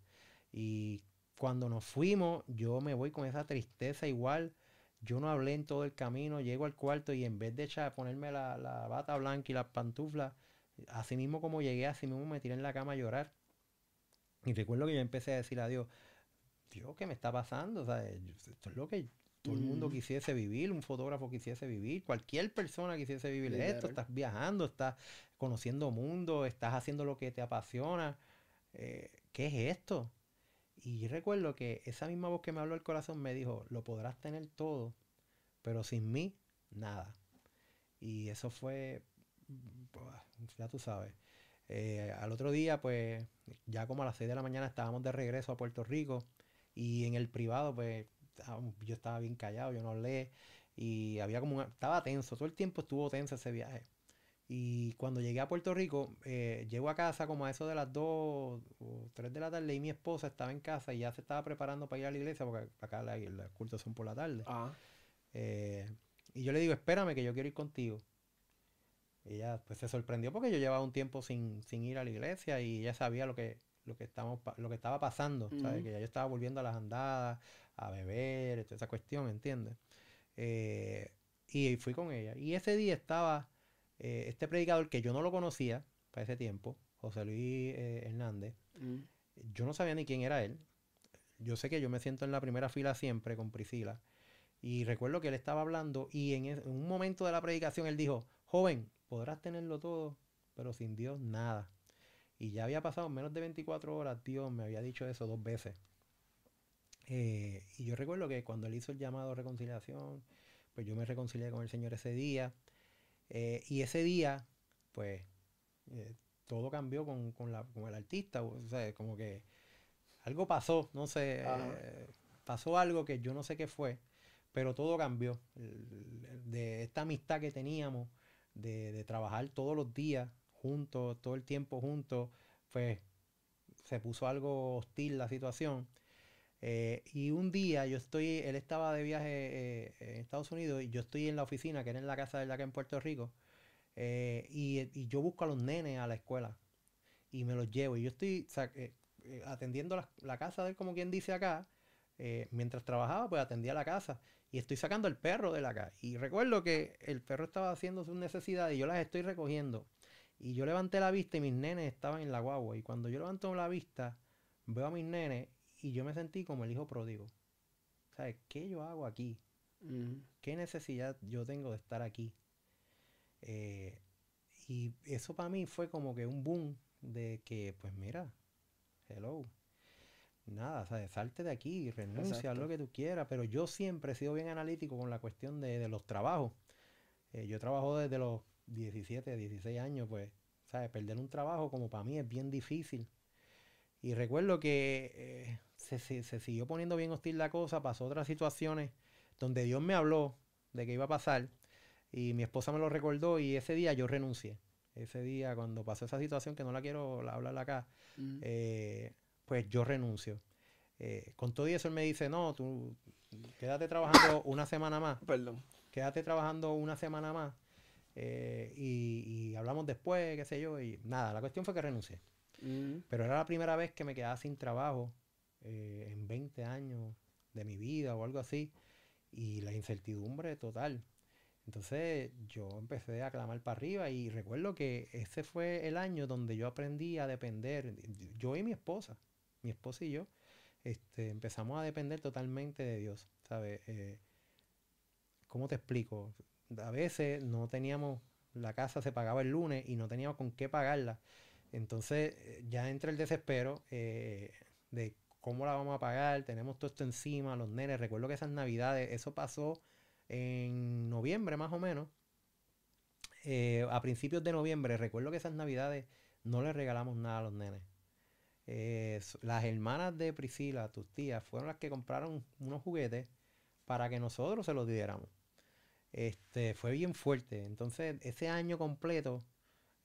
Y cuando nos fuimos, yo me voy con esa tristeza igual. Yo no hablé en todo el camino, llego al cuarto y en vez de echar, ponerme la, la bata blanca y las pantuflas, así mismo como llegué, así mismo me tiré en la cama a llorar. Y recuerdo que yo empecé a decir a Dios, Dios, ¿qué me está pasando? O sea, esto es lo que... Todo el mundo quisiese vivir, un fotógrafo quisiese vivir, cualquier persona quisiese vivir sí, esto. Claro. Estás viajando, estás conociendo mundo, estás haciendo lo que te apasiona. Eh, ¿Qué es esto? Y yo recuerdo que esa misma voz que me habló el corazón me dijo, lo podrás tener todo, pero sin mí, nada. Y eso fue, ya tú sabes. Eh, al otro día, pues, ya como a las seis de la mañana estábamos de regreso a Puerto Rico y en el privado, pues, yo estaba bien callado, yo no hablé y había como una, estaba tenso, todo el tiempo estuvo tenso ese viaje. Y cuando llegué a Puerto Rico, eh, llego a casa como a eso de las dos o tres de la tarde y mi esposa estaba en casa y ya se estaba preparando para ir a la iglesia porque acá los cultos son por la tarde. Ah. Eh, y yo le digo, espérame que yo quiero ir contigo. Y ella pues se sorprendió porque yo llevaba un tiempo sin, sin ir a la iglesia y ella sabía lo que, lo que, estábamos, lo que estaba pasando, uh-huh. ¿sabes? Que ya yo estaba volviendo a las andadas, a beber, toda esa cuestión, ¿entiendes? Eh, y fui con ella. Y ese día estaba eh, este predicador que yo no lo conocía para ese tiempo, José Luis eh, Hernández. Mm. Yo no sabía ni quién era él. Yo sé que yo me siento en la primera fila siempre con Priscila. Y recuerdo que él estaba hablando y en, es, en un momento de la predicación él dijo, joven, podrás tenerlo todo, pero sin Dios nada. Y ya había pasado menos de veinticuatro horas, Dios me había dicho eso dos veces. Eh, y yo recuerdo que cuando él hizo el llamado a reconciliación, pues yo me reconcilié con el Señor ese día. Eh, y ese día, pues, eh, todo cambió con, con, la, con el artista. O sea, como que algo pasó, no sé, eh, pasó algo que yo no sé qué fue, Pero todo cambió. De esta amistad que teníamos, de, de trabajar todos los días juntos, todo el tiempo juntos, pues se puso algo hostil la situación. Eh, y un día yo estoy, él estaba de viaje eh, en Estados Unidos y yo estoy en la oficina, que era en la casa de él acá en Puerto Rico, eh, y, y yo busco a los nenes a la escuela y me los llevo. Y yo estoy o sea, eh, atendiendo la, la casa de él, como quien dice acá, eh, mientras trabajaba, pues atendía la casa. Y estoy sacando el perro de la casa. Y recuerdo que el perro estaba haciendo sus necesidades y yo las estoy recogiendo. Y yo levanté la vista y mis nenes estaban en la guagua. Y cuando yo levanto la vista, veo a mis nenes y yo me sentí como el hijo pródigo. ¿Sabes? ¿Qué yo hago aquí? Mm. ¿Qué necesidad yo tengo de estar aquí? Eh, y eso para mí fue como que un boom de que, pues mira, hello. Nada, ¿sabes? Salte de aquí, renuncia, exacto, haz lo que tú quieras. Pero yo siempre he sido bien analítico con la cuestión de, de los trabajos. Eh, yo trabajo desde los diecisiete, dieciséis años, pues, ¿sabes? Perder un trabajo como para mí es bien difícil. Y recuerdo que eh, se, se, se siguió poniendo bien hostil la cosa, pasó otras situaciones donde Dios me habló de que iba a pasar y mi esposa me lo recordó y ese día yo renuncié. Ese día cuando pasó esa situación, que no la quiero hablar acá, mm. eh, pues yo renuncio. Eh, con todo y eso él me dice, no, tú quédate trabajando una semana más. Perdón. Quédate trabajando una semana más eh, y, y hablamos después, qué sé yo, y nada, la cuestión fue que renuncié. Pero era la primera vez que me quedaba sin trabajo eh, en veinte años de mi vida o algo así. Y la incertidumbre total. Entonces yo empecé a clamar para arriba y recuerdo que ese fue el año donde yo aprendí a depender. Yo y mi esposa, mi esposa y yo, este, empezamos a depender totalmente de Dios. ¿Sabes? Eh, ¿Cómo te explico? A veces no teníamos, la casa se pagaba el lunes y no teníamos con qué pagarla. Entonces ya entra el desespero eh, de cómo la vamos a pagar, tenemos todo esto encima, los nenes. Recuerdo que esas navidades, eso pasó en noviembre más o menos, eh, a principios de noviembre. Recuerdo que esas navidades no les regalamos nada a los nenes. Eh, las hermanas de Priscila, tus tías, fueron las que compraron unos juguetes para que nosotros se los diéramos. Este, fue bien fuerte. Entonces ese año completo...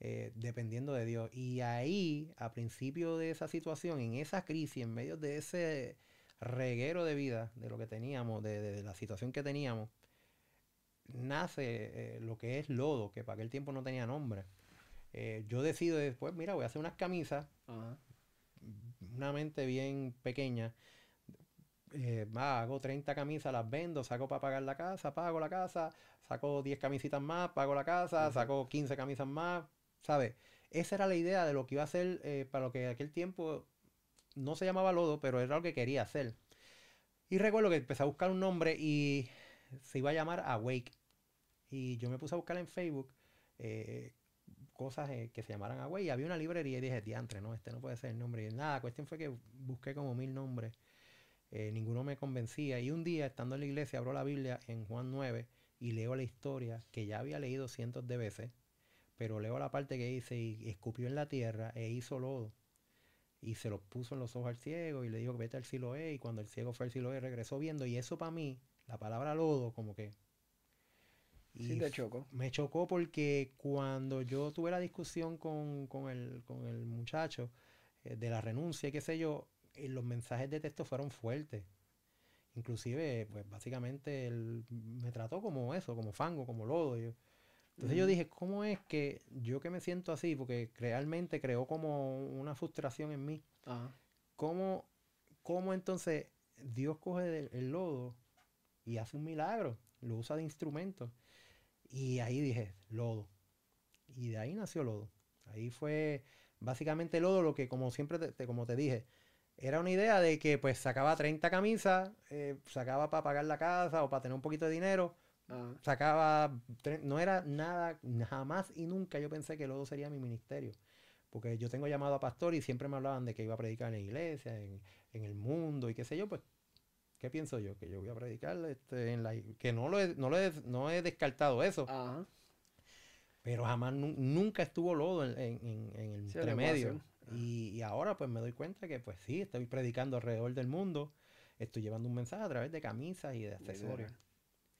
Eh, dependiendo de Dios. Y ahí, a principio de esa situación, en esa crisis, en medio de ese reguero de vida, de lo que teníamos, de, de, de la situación que teníamos, nace eh, lo que es Lodo, que para aquel tiempo no tenía nombre. Eh, yo decido después, mira, voy a hacer unas camisas, uh-huh. una mente bien pequeña, eh, va, hago treinta camisas, las vendo, saco para pagar la casa, pago la casa, saco diez camisitas más, pago la casa, uh-huh. saco quince camisas más. ¿Sabes? Esa era la idea de lo que iba a hacer eh, para lo que en aquel tiempo no se llamaba Lodo, pero era lo que quería hacer. Y recuerdo que empecé a buscar un nombre y se iba a llamar Awake. Y yo me puse a buscar en Facebook eh, cosas eh, que se llamaran Awake. Y había una librería y dije, diantre, no, este no puede ser el nombre. Y nada, la cuestión fue que busqué como mil nombres. Eh, ninguno me convencía. Y un día, estando en la iglesia, abro la Biblia en Juan nueve y leo la historia que ya había leído cientos de veces. Pero leo la parte que dice, y escupió en la tierra e hizo lodo. Y se los puso en los ojos al ciego y le dijo, vete al Siloé. Y cuando el ciego fue al Siloé, regresó viendo. Y eso para mí, la palabra lodo, como que... Sí, te chocó. Me chocó porque cuando yo tuve la discusión con, con, el, con el muchacho eh, de la renuncia y qué sé yo, eh, los mensajes de texto fueron fuertes. Inclusive, pues básicamente, él me trató como eso, como fango, como lodo. Yo, Entonces yo dije, ¿cómo es que yo que me siento así? Porque realmente creó como una frustración en mí. Ajá. ¿Cómo, cómo entonces Dios coge el, el lodo y hace un milagro? Lo usa de instrumento. Y ahí dije, Lodo. Y de ahí nació Lodo. Ahí fue básicamente Lodo lo que, como siempre, te, te, como te dije, era una idea de que pues sacaba treinta camisas, eh, sacaba para pagar la casa o para tener un poquito de dinero. Ah. Sacaba, no era nada, jamás y nunca yo pensé que Lodo sería mi ministerio, porque yo tengo llamado a pastor y siempre me hablaban de que iba a predicar en la iglesia, en, en el mundo y qué sé yo. Pues, ¿qué pienso yo? Que yo voy a predicar este, en la, que no lo he, no lo he, no he descartado eso. Ajá. Pero jamás, nunca estuvo Lodo en, en, en el sí, entremedio y, y ahora pues me doy cuenta que pues sí, estoy predicando alrededor del mundo, estoy llevando un mensaje a través de camisas y de accesorios.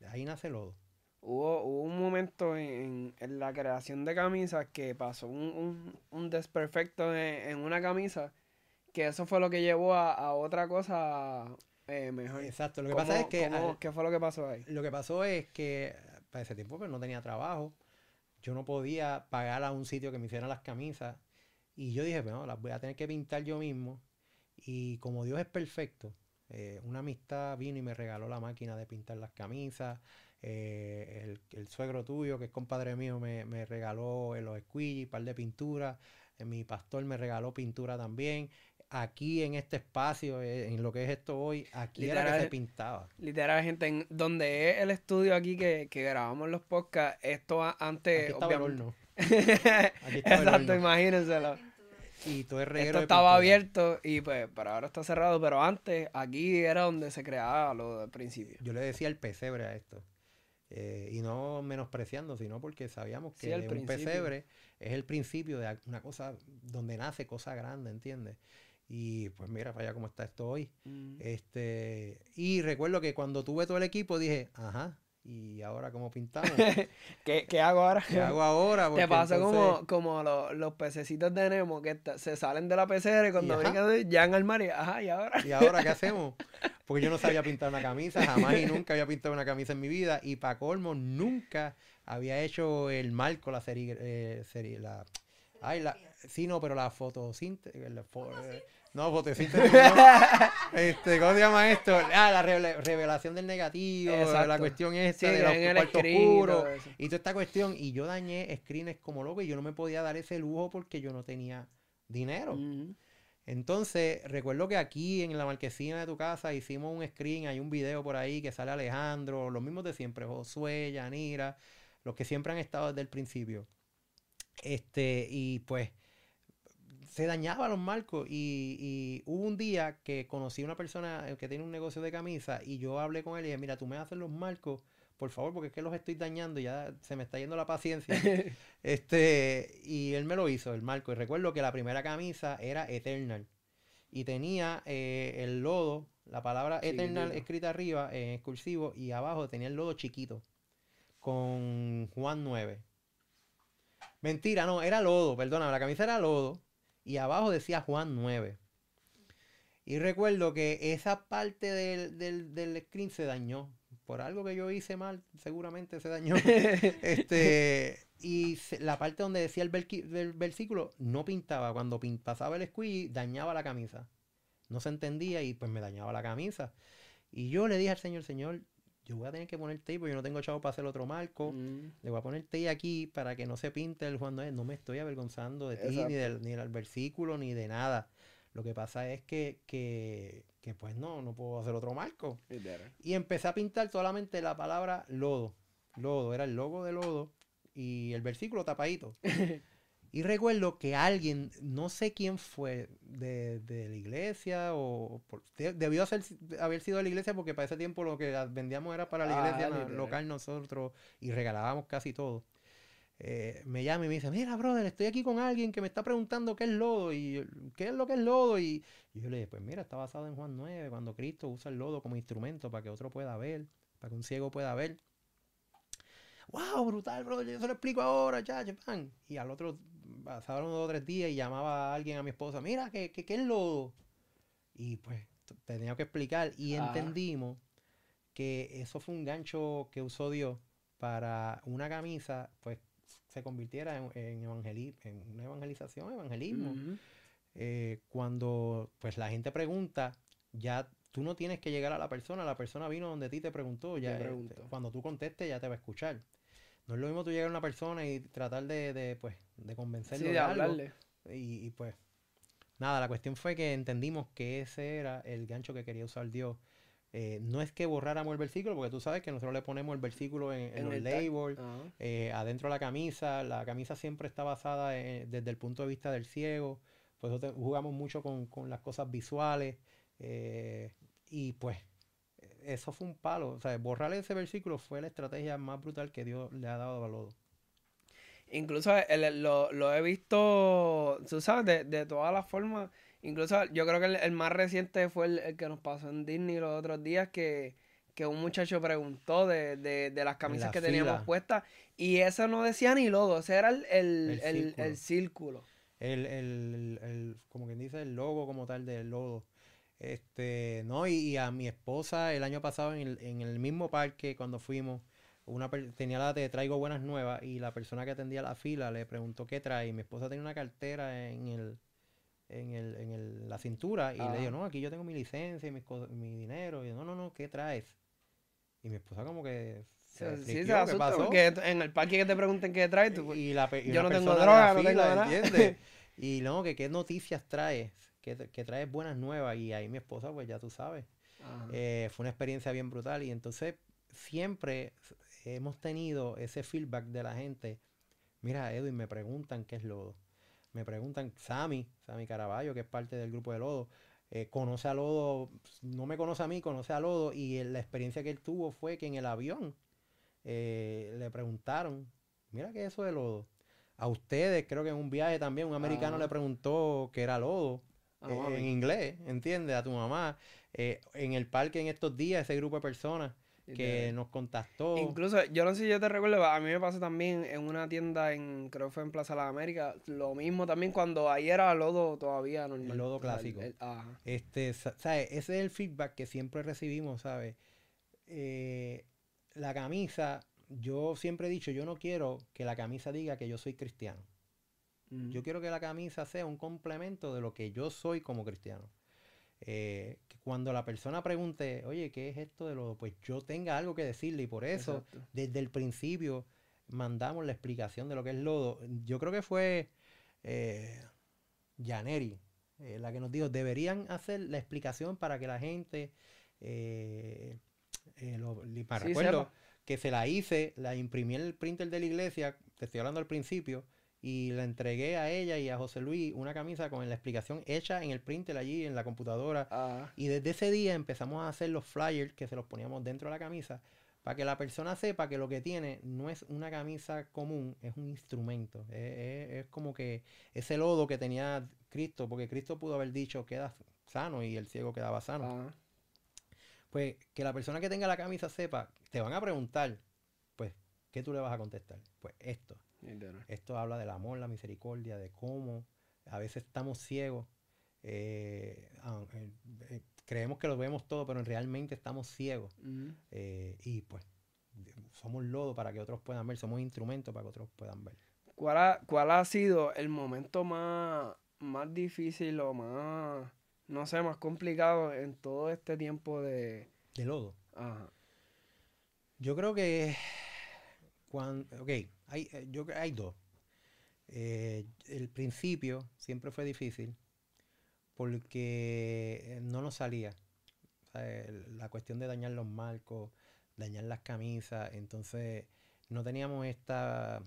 De ahí nace Lodo. Hubo, hubo un momento en, en la creación de camisas que pasó un, un, un desperfecto en, en una camisa, que eso fue lo que llevó a, a otra cosa eh, mejor. Exacto, lo que pasa es que... Cómo, al, ¿qué fue lo que pasó ahí? Lo que pasó es que para ese tiempo pues, no tenía trabajo, yo no podía pagar a un sitio que me hicieran las camisas, y yo dije, bueno, las voy a tener que pintar yo mismo, y como Dios es perfecto, eh, una amistad vino y me regaló la máquina de pintar las camisas. Eh, el, el suegro tuyo, que es compadre mío, me, me regaló en los esquillis un par de pinturas. Eh, mi pastor me regaló pintura también. Aquí en este espacio, eh, en lo que es esto hoy, aquí literal, era que se pintaba. Literal, gente, en donde es el estudio aquí que, que grabamos los podcasts, esto antes... Aquí estaba el horno. Aquí estaba exacto, el horno. Imagínenselo. Y todo el reguero esto estaba abierto y pues para ahora está cerrado, pero antes aquí era donde se creaba lo del principio. Yo le decía el pesebre a esto. Eh, y no menospreciando, sino porque sabíamos que sí, el un pesebre es el principio de una cosa donde nace cosa grande, ¿entiendes? Y pues mira para allá cómo está esto hoy. Mm. Este, y recuerdo que cuando tuve todo el equipo dije, ajá, ¿y ahora cómo pintamos? ¿Qué, ¿Qué hago ahora? ¿Qué hago ahora? Te pasa entonces... como, como los, los pececitos de Nemo que se salen de la pecera y cuando vienen ya en el mar y, ajá, ¿y ahora? ¿Y ahora qué hacemos? Porque yo no sabía pintar una camisa, jamás y nunca había pintado una camisa en mi vida. Y para colmo, nunca había hecho el marco, la serie... Eh, serie la, ay, la, sí, no, pero la fotosíntesis... La fo, eh, no, fotosíntesis, no. Este, ¿cómo se llama esto? Ah, la revelación del negativo, exacto. La cuestión esta sí, de los cuartos oscuros. Y, y toda esta cuestión. Y yo dañé screens como loco y yo no me podía dar ese lujo porque yo no tenía dinero. Mm-hmm. Entonces, recuerdo que aquí en la marquesina de tu casa hicimos un screen, hay un video por ahí que sale Alejandro, los mismos de siempre, Josué, Yanira, los que siempre han estado desde el principio. Este, y pues se dañaban los marcos y, y hubo un día que conocí a una persona que tiene un negocio de camisas y yo hablé con él y dije, mira, tú me haces los marcos, por favor, porque es que los estoy dañando y ya se me está yendo la paciencia. Este, y él me lo hizo, el marco. Y recuerdo que la primera camisa era Eternal. Y tenía eh, el lodo, la palabra sí, Eternal mira. Escrita arriba en eh, cursivo y abajo tenía el lodo chiquito con Juan nueve. Mentira, no, era lodo, perdóname, la camisa era lodo y abajo decía Juan nueve. Y recuerdo que esa parte del, del, del screen se dañó. Por algo que yo hice mal, seguramente se dañó. Este, y se, la parte donde decía el, verqui, el versículo no pintaba. Cuando pin, pasaba el squeegee, dañaba la camisa. No se entendía y pues me dañaba la camisa. Y yo le dije al Señor, Señor, yo voy a tener que poner tape porque yo no tengo chavo para hacer otro marco. Mm. Le voy a poner tape aquí para que no se pinte el Juan Noé. No me estoy avergonzando de ti, ni del, ni del versículo, ni de nada. Lo que pasa es que, que, que pues no, no puedo hacer otro marco. Y empecé a pintar solamente la palabra lodo. Lodo, era el logo de lodo y el versículo tapadito. Y recuerdo que alguien, no sé quién fue, de, de la iglesia, o por, debió hacer, haber sido de la iglesia porque para ese tiempo lo que vendíamos era para la iglesia ah, local nosotros y regalábamos casi todo. Eh, me llama y me dice, mira, brother, estoy aquí con alguien que me está preguntando qué es lodo y qué es lo que es lodo. Y, y yo le dije, pues mira, está basado en Juan nueve, cuando Cristo usa el lodo como instrumento para que otro pueda ver, para que un ciego pueda ver. ¡Wow, brutal, brother! Yo se lo explico ahora, ya, pan. Y al otro, pasaban unos dos o tres días y llamaba a alguien a mi esposa, mira, ¿qué, qué, qué es lodo? Y pues tenía que explicar y ah. entendimos que eso fue un gancho que usó Dios para una camisa, pues, se convirtiera en, en, evangeli en una evangelización, evangelismo. Uh-huh. eh, cuando pues la gente pregunta, ya tú no tienes que llegar a la persona, la persona vino donde ti te preguntó, ya te cuando tú contestes ya te va a escuchar. No es lo mismo tú llegar a una persona y tratar de, de pues, de convencerlo sí, de, de hablarle. Algo. Y, y pues, nada, la cuestión fue que entendimos que ese era el gancho que quería usar Dios. Eh, no es que borráramos el versículo, porque tú sabes que nosotros le ponemos el versículo en, en, en el label, uh-huh. eh, adentro de la camisa. La camisa siempre está basada en, desde el punto de vista del ciego. Por eso te, jugamos mucho con, con las cosas visuales. Eh, y pues, eso fue un palo. O sea, borrar ese versículo fue la estrategia más brutal que Dios le ha dado a Lodo. Incluso el, lo, lo he visto, tú sabes, de, de todas las formas. Incluso yo creo que el, el más reciente fue el, el que nos pasó en Disney los otros días, que, que un muchacho preguntó de, de, de las camisas la que fila. teníamos puestas, y eso no decía ni logo, ese era el, el, el, el, el círculo. El, el, el, como quien dice, el logo como tal del lodo. Este, no, y, y a mi esposa el año pasado en el, en el mismo parque cuando fuimos, una tenía la de traigo buenas nuevas y la persona que atendía la fila le preguntó qué trae. Mi esposa tenía una cartera en el en el en el, la cintura y ah. le dijo, no, aquí yo tengo mi licencia y mis mi dinero. Y yo, no, no, no, ¿qué traes? Y mi esposa como que se sí, friqueó, se asusta porque en el parque que te pregunten qué traes tú, y la, y yo no tengo droga, no tengo nada, ¿entiendes? Y no, que qué noticias traes, que, que traes buenas nuevas. Y ahí mi esposa, pues ya tú sabes, eh, fue una experiencia bien brutal. Y entonces siempre hemos tenido ese feedback de la gente. Mira, Edwin, me preguntan qué es Lodo. Me preguntan, Sammy, Sammy Caraballo, que es parte del grupo de Lodo, eh, conoce a Lodo, no me conoce a mí, conoce a Lodo. Y la experiencia que él tuvo fue que en el avión eh, le preguntaron, mira, ¿qué es eso de Lodo? A ustedes, creo que en un viaje también, un americano ah. le preguntó qué era Lodo. Ah, eh, en inglés, ¿entiendes? A tu mamá. Eh, en el parque en estos días, ese grupo de personas que yeah. nos contactó. Incluso, yo no sé si yo te recuerdo, a mí me pasó también en una tienda, en creo que fue en Plaza de las Américas, lo mismo también cuando ahí era Lodo todavía normal. El Lodo clásico. El, el, ajá. Este, ¿sabes? Ese es el feedback que siempre recibimos, ¿sabes? Eh, la camisa... Yo siempre he dicho, yo no quiero que la camisa diga que yo soy cristiano. Mm. Yo quiero que la camisa sea un complemento de lo que yo soy como cristiano. Eh, que cuando la persona pregunte, oye, ¿qué es esto de Lodo? Pues yo tenga algo que decirle. Y por eso, exacto, desde el principio mandamos la explicación de lo que es Lodo. Yo creo que fue eh, Janeri eh, la que nos dijo, deberían hacer la explicación para que la gente... Eh, eh, lo, me sí, recuerdo... Sepa. Que se la hice, la imprimí en el printer de la iglesia, te estoy hablando al principio, y la entregué a ella y a José Luis una camisa con la explicación hecha en el printer allí, en la computadora. Ah. Y desde ese día empezamos a hacer los flyers que se los poníamos dentro de la camisa para que la persona sepa que lo que tiene no es una camisa común, es un instrumento. Es, es, es como que ese Lodo que tenía Cristo, porque Cristo pudo haber dicho, quedas sano, y el ciego quedaba sano. Ah. Pues que la persona que tenga la camisa sepa, te van a preguntar, pues, ¿qué tú le vas a contestar? Pues esto. Entero. Esto habla del amor, la misericordia, de cómo a veces estamos ciegos. Eh, eh, eh, creemos que lo vemos todo, pero realmente estamos ciegos. Uh-huh. eh, y pues, somos Lodo para que otros puedan ver, somos instrumentos para que otros puedan ver. ¿Cuál ha, cuál ha sido el momento más, más difícil o más... no sé, más complicado en todo este tiempo de... de Lodo? Ajá. Yo creo que... Cuando, ok, hay, yo, hay dos. Eh, el principio siempre fue difícil porque no nos salía. O sea, la cuestión de dañar los marcos, dañar las camisas. Entonces, no teníamos esta...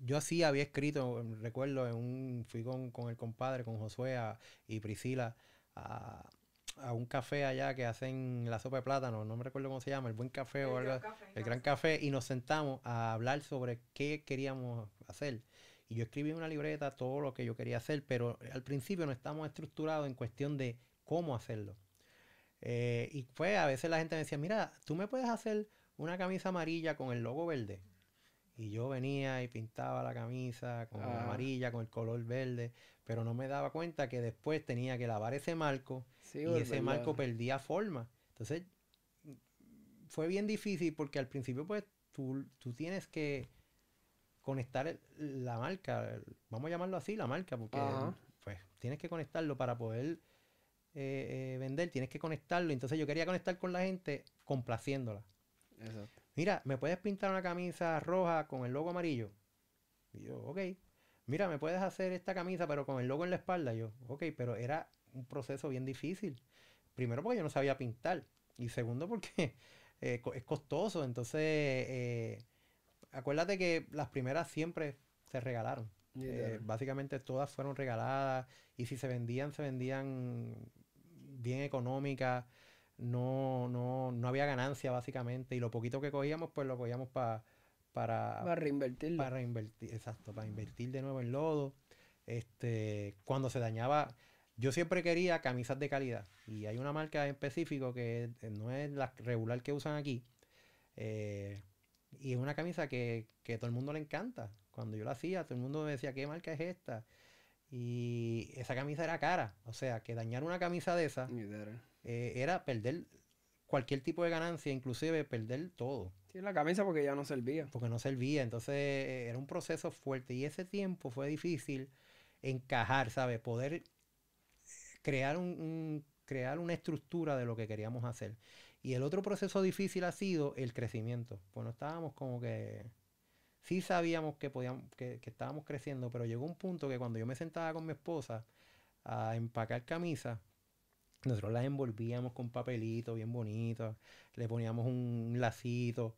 Yo así había escrito, recuerdo, en un, fui con, con el compadre, con Josué a, y Priscila, a, a un café allá que hacen la sopa de plátano, no me recuerdo cómo se llama, el buen café el o algo, café, el gran café, y nos sentamos a hablar sobre qué queríamos hacer. Y yo escribí en una libreta todo lo que yo quería hacer, pero al principio no estábamos estructurados en cuestión de cómo hacerlo. Eh, y pues a veces la gente me decía, mira, tú me puedes hacer una camisa amarilla con el logo verde. Y yo venía y pintaba la camisa con ah. la amarilla, con el color verde, pero no me daba cuenta que después tenía que lavar ese marco, sí, y es ese verdad. marco perdía forma. Entonces, fue bien difícil porque al principio pues tú, tú tienes que conectar el, la marca, vamos a llamarlo así, la marca, porque ah. pues tienes que conectarlo para poder eh, eh, vender, tienes que conectarlo. Entonces yo quería conectar con la gente complaciéndola. Exacto. Mira, ¿me puedes pintar una camisa roja con el logo amarillo? Y yo, ok. Mira, ¿me puedes hacer esta camisa pero con el logo en la espalda? Y yo, ok, pero era un proceso bien difícil. Primero porque yo no sabía pintar. Y segundo porque eh, es costoso. Entonces, eh, acuérdate que las primeras siempre se regalaron. Yeah. Eh, básicamente todas fueron regaladas. Y si se vendían, se vendían bien económicas. No, no, no había ganancia básicamente, y lo poquito que cogíamos pues lo cogíamos pa, para para reinvertirlo. Para reinvertir, exacto, para invertir de nuevo en Lodo. Este, cuando se dañaba, Yo siempre quería camisas de calidad. Y hay una marca en específico que no es la regular que usan aquí. Eh, y es una camisa que, que todo el mundo le encanta. Cuando yo la hacía, todo el mundo me decía, ¿qué marca es esta? Y esa camisa era cara. O sea, que dañar una camisa de esa eh, era perder cualquier tipo de ganancia, inclusive perder todo. Sí, la camisa porque ya no servía. Porque no servía. Entonces era un proceso fuerte. Y ese tiempo fue difícil encajar, ¿sabes? Poder crear un, un, crear una estructura de lo que queríamos hacer. Y el otro proceso difícil ha sido el crecimiento. Pues no estábamos como que... Sí sabíamos que, podíamos, que, que estábamos creciendo, pero llegó un punto que cuando yo me sentaba con mi esposa a empacar camisas, nosotros las envolvíamos con papelito bien bonito, le poníamos un lacito,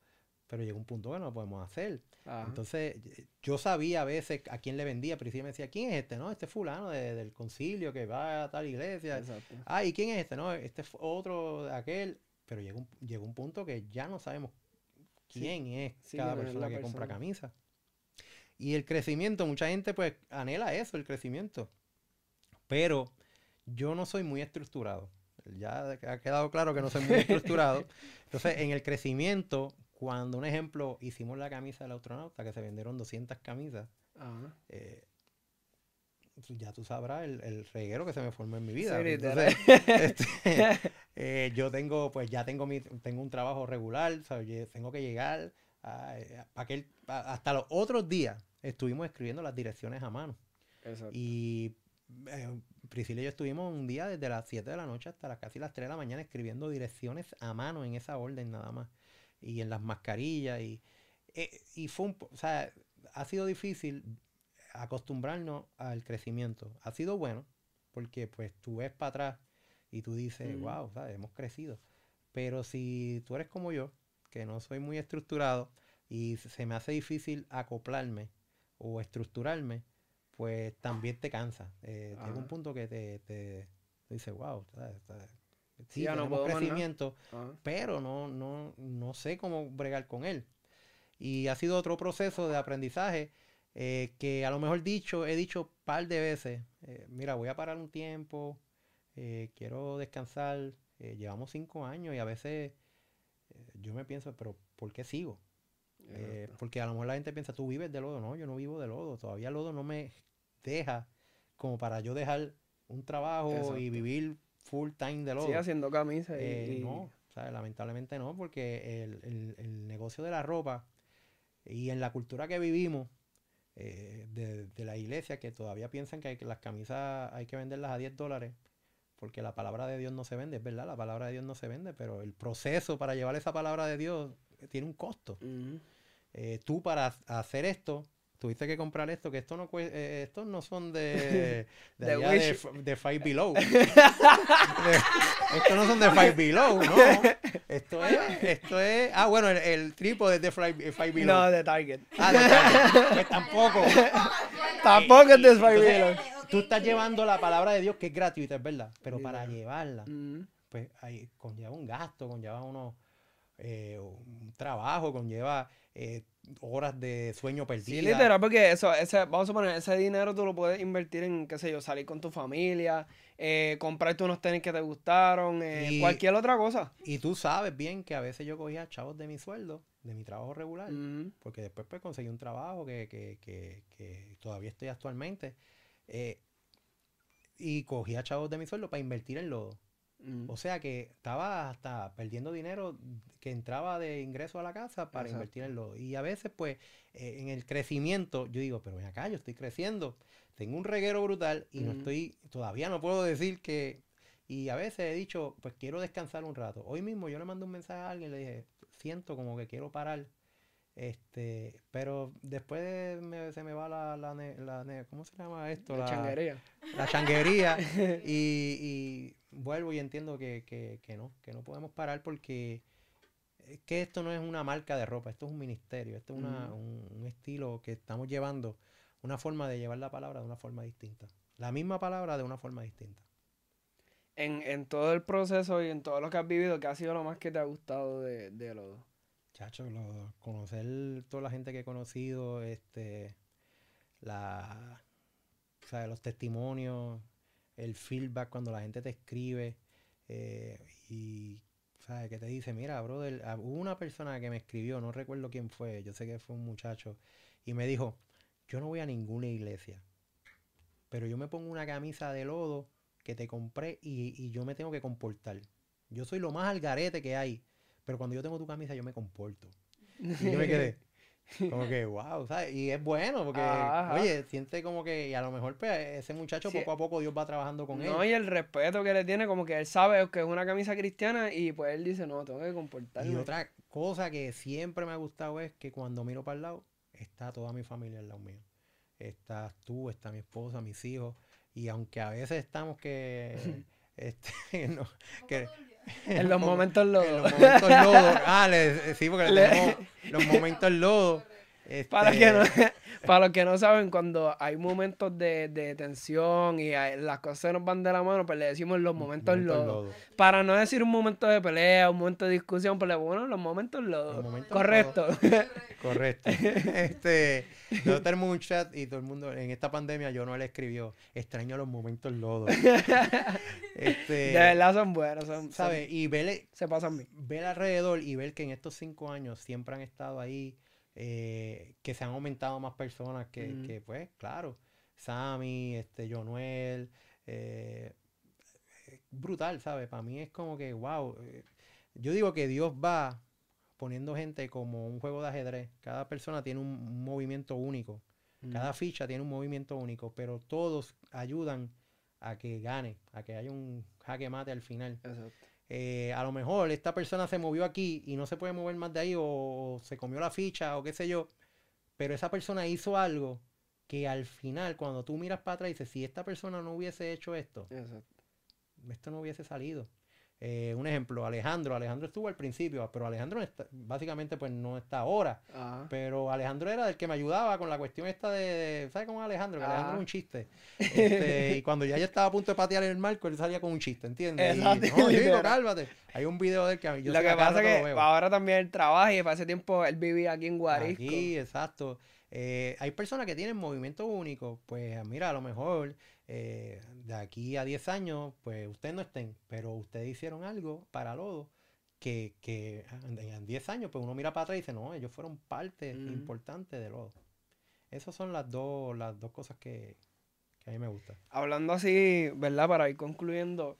pero llegó un punto que no lo podemos hacer. Ajá. Entonces, yo sabía a veces a quién le vendía, pero sí me decía, ¿quién es este? No, este fulano de, del concilio que va a tal iglesia. Exacto. Ah, ¿y quién es este? No, este es otro, aquel. Pero llegó un, llegó un punto que ya no sabemos quién sí. es sí, cada persona que persona. compra camisa. Y el crecimiento, mucha gente pues anhela eso, el crecimiento. Pero yo no soy muy estructurado. Ya ha quedado claro que no soy muy estructurado. Entonces, en el crecimiento, cuando, un ejemplo, hicimos la camisa del astronauta, que se vendieron doscientas camisas, Ajá. Eh, ya tú sabrás el, el reguero que se me formó en mi vida. Sí, entonces, este, eh, yo tengo, pues ya tengo mi, tengo un trabajo regular, ¿sabes? Tengo que llegar a, a aquel, a, hasta los otros días estuvimos escribiendo las direcciones a mano. Exacto. Y eh, Priscila y yo estuvimos un día desde las siete de la noche hasta las casi las tres de la mañana escribiendo direcciones a mano en esa orden nada más. Y en las mascarillas. Y, y fue un, o sea, ha sido difícil acostumbrarnos al crecimiento. Ha sido bueno, porque pues tú ves para atrás y tú dices, mm. wow, ¿sabes? Hemos crecido. Pero si tú eres como yo, que no soy muy estructurado y se me hace difícil acoplarme o estructurarme, pues también te cansa. Eh, llega un punto que te, te, te dice, wow, ¿sabes? Sí, ya tenemos no crecimiento, pero no, no, no sé cómo bregar con él. Y ha sido otro proceso de aprendizaje eh, que a lo mejor dicho, he dicho un par de veces, eh, mira, voy a parar un tiempo, eh, quiero descansar, eh, llevamos cinco años y a veces eh, yo me pienso, pero ¿por qué sigo? Eh, porque a lo mejor la gente piensa, tú vives de lodo. No, yo no vivo de lodo, todavía el lodo no me deja como para yo dejar un trabajo Exacto. y vivir full time de lodo. Sigue haciendo camisas y... Eh, y... No, ¿sabes? Lamentablemente no, porque el, el, el negocio de la ropa y en la cultura que vivimos eh, de, de la iglesia, que todavía piensan que, hay, que las camisas hay que venderlas a diez dólares porque la palabra de Dios no se vende. Es verdad, la palabra de Dios no se vende, pero el proceso para llevar esa palabra de Dios tiene un costo. Uh-huh. eh, tú para hacer esto tuviste que comprar esto, que esto no eh, estos no son de de, de, allá de, de Five Below. Estos no son de Five Below, no. Esto es, esto es... Ah, bueno, el, el trípode es de Five, Five Below. No, de Target. Ah, de Target. Pues tampoco. Tampoco es de Five Below. Tú estás llevando la palabra de Dios, que es gratuita, es verdad. Pero yeah. para llevarla, mm. pues ahí conlleva un gasto, conlleva unos... Eh, un trabajo, conlleva eh, horas de sueño perdido. Sí, literal, porque eso, ese, vamos a suponer, ese dinero tú lo puedes invertir en, qué sé yo, salir con tu familia, eh, comprarte unos tenis que te gustaron, eh, y, cualquier otra cosa. Y tú sabes bien que a veces yo cogía chavos de mi sueldo, de mi trabajo regular, mm-hmm. porque después pues conseguí un trabajo que, que, que, que todavía estoy actualmente, eh, y cogía chavos de mi sueldo para invertir en lodo. O sea que estaba hasta perdiendo dinero que entraba de ingreso a la casa para Exacto. invertir en lodo. Y a veces, pues, eh, en el crecimiento, yo digo, pero ven acá, yo estoy creciendo. Tengo un reguero brutal y mm. no estoy, todavía no puedo decir que... Y a veces he dicho, pues quiero descansar un rato. Hoy mismo yo le mandé un mensaje a alguien y le dije, siento como que quiero parar. Este, pero después de, me, se me va la, la, la, la... ¿Cómo se llama esto? La, la changuería. La changuería. y... y vuelvo y entiendo que, que, que no, que no podemos parar porque es que esto no es una marca de ropa, esto es un ministerio, esto es una, mm. un, un estilo que estamos llevando, una forma de llevar la palabra de una forma distinta. La misma palabra de una forma distinta. En, en todo el proceso y en todo lo que has vivido, ¿qué ha sido lo más que te ha gustado de, de Lodo? Chacho, Lodo, conocer toda la gente que he conocido, este, la, o sea, los testimonios, el feedback cuando la gente te escribe eh, y sabes que te dice, mira, brother, hubo una persona que me escribió, no recuerdo quién fue, yo sé que fue un muchacho, y me dijo, yo no voy a ninguna iglesia, pero yo me pongo una camisa de lodo que te compré y, y yo me tengo que comportar. Yo soy lo más al garete que hay, pero cuando yo tengo tu camisa yo me comporto. Y yo me quedé como que, wow, ¿sabes? Y es bueno porque, ajá, ajá. oye, siente como que y a lo mejor pues, ese muchacho sí. poco a poco Dios va trabajando con no, él. No, y el respeto que le tiene, como que él sabe que es una camisa cristiana y pues él dice, no, tengo que comportarme. Y otra cosa que siempre me ha gustado es que cuando miro para el lado, está toda mi familia al lado mío. Estás tú, está mi esposa, mis hijos, y aunque a veces estamos que... Este, no, que en los momentos lodo. En los momentos lodo. Ah, le, sí, porque le tenemos los momentos lodo. Este... Para, que no, para los que no saben, cuando hay momentos de, de tensión y hay, las cosas se nos van de la mano, pues le decimos los momentos, momentos lodo. lodo. Para no decir un momento de pelea, un momento de discusión, pues le bueno, los momentos lodo. Los momentos Correcto. Lodo. Correcto. Este, yo tengo un chat y todo el mundo, en esta pandemia, yo no le escribió, extraño los momentos lodo. Este, de verdad son buenos. Son, ¿sabes? Son, y verle, se pasan ver alrededor y ver que en estos cinco años siempre han estado ahí. Eh, que se han aumentado más personas que, mm. que pues, claro, Sammy, este, Jonuel, eh, brutal, ¿sabes? Para mí es como que, wow, eh, yo digo que Dios va poniendo gente como un juego de ajedrez, cada persona tiene un, un movimiento único, mm. cada ficha tiene un movimiento único, pero todos ayudan a que gane, a que haya un jaque mate al final. Exacto. Eh, a lo mejor esta persona se movió aquí y no se puede mover más de ahí o, o se comió la ficha o qué sé yo, pero esa persona hizo algo que al final cuando tú miras para atrás y dices, si esta persona no hubiese hecho esto, exacto, esto no hubiese salido. Eh, un ejemplo, Alejandro, Alejandro estuvo al principio, pero Alejandro está, básicamente pues no está ahora, ajá, pero Alejandro era el que me ayudaba con la cuestión esta de, de ¿sabes cómo es Alejandro? Que Alejandro es un chiste, este, y cuando ya yo estaba a punto de patear el marco, él salía con un chiste, ¿entiendes? Y, no, chico, cálmate, hay un video de él que a mí, yo lo que pasa que lo ahora también él trabaja y para ese tiempo él vivía aquí en Guarisco. Aquí, exacto. Eh, hay personas que tienen movimientos únicos, pues mira, a lo mejor... Eh, de aquí a diez años, pues ustedes no estén, pero ustedes hicieron algo para Lodo, que, que en diez años, pues uno mira para atrás y dice, no, ellos fueron parte mm. importante de Lodo. Esas son las dos, las dos cosas que, que a mí me gustan. Hablando así, ¿verdad? Para ir concluyendo,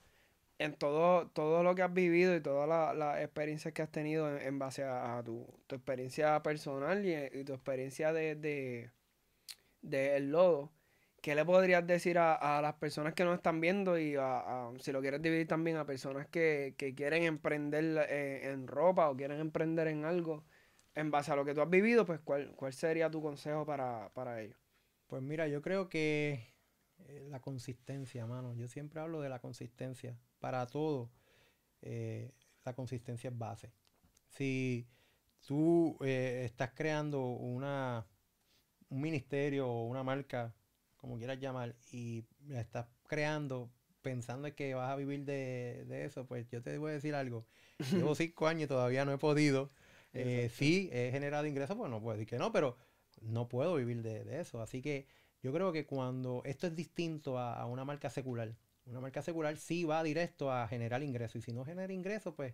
en todo, todo lo que has vivido y todas las la experiencias que has tenido en, en base a, a tu, tu experiencia personal y, y tu experiencia de, de, de el Lodo, ¿qué le podrías decir a, a las personas que nos están viendo y a, a, si lo quieres dividir también a personas que, que quieren emprender eh, en ropa o quieren emprender en algo? En base a lo que tú has vivido, pues ¿cuál, cuál sería tu consejo para, para ellos? Pues mira, yo creo que eh, la consistencia, mano. Yo siempre hablo de la consistencia. Para todo, eh, la consistencia es base. Si tú eh, estás creando una, un ministerio o una marca... como quieras llamar, y la estás creando pensando que vas a vivir de, de eso, pues yo te voy a decir algo. Llevo cinco años y todavía no he podido. Eh, sí, he generado ingresos, pues no puedo decir que no, pero no puedo vivir de, de eso. Así que yo creo que cuando esto es distinto a, a una marca secular, una marca secular sí va directo a generar ingresos, y si no genera ingresos, pues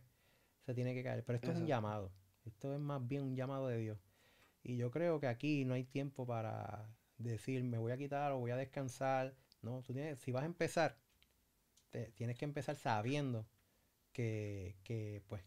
se tiene que caer. Pero esto eso. es un llamado. Esto es más bien un llamado de Dios. Y yo creo que aquí no hay tiempo para... decir, me voy a quitar o voy a descansar. No, tú tienes, si vas a empezar, te, tienes que empezar sabiendo que, que, pues,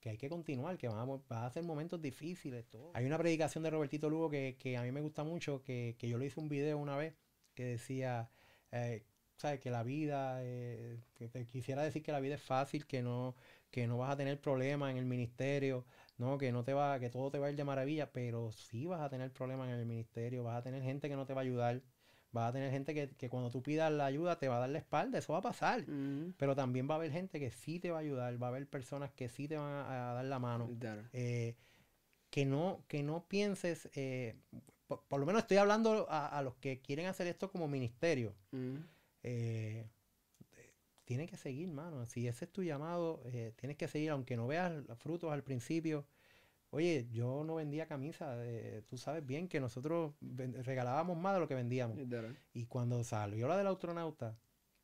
que hay que continuar, que van a, van a ser momentos difíciles. Todo. Hay una predicación de Robertito Lugo que, que a mí me gusta mucho, que, que yo le hice un video una vez que decía, eh, ¿sabes? Que la vida, eh, que te quisiera decir que la vida es fácil, que no, que no vas a tener problemas en el ministerio. No, que no te va, que todo te va a ir de maravilla, pero sí vas a tener problemas en el ministerio, vas a tener gente que no te va a ayudar, vas a tener gente que, que cuando tú pidas la ayuda te va a dar la espalda, eso va a pasar. Mm-hmm. Pero también va a haber gente que sí te va a ayudar, va a haber personas que sí te van a, a dar la mano. Claro. Eh, que, no, que no pienses, eh, por, por lo menos estoy hablando a, a los que quieren hacer esto como ministerio. Mm-hmm. eh, Tienes que seguir, mano. Si ese es tu llamado, eh, tienes que seguir, aunque no veas frutos al principio. Oye, yo no vendía camisas. Eh, tú sabes bien que nosotros regalábamos más de lo que vendíamos. Y cuando salió la del astronauta,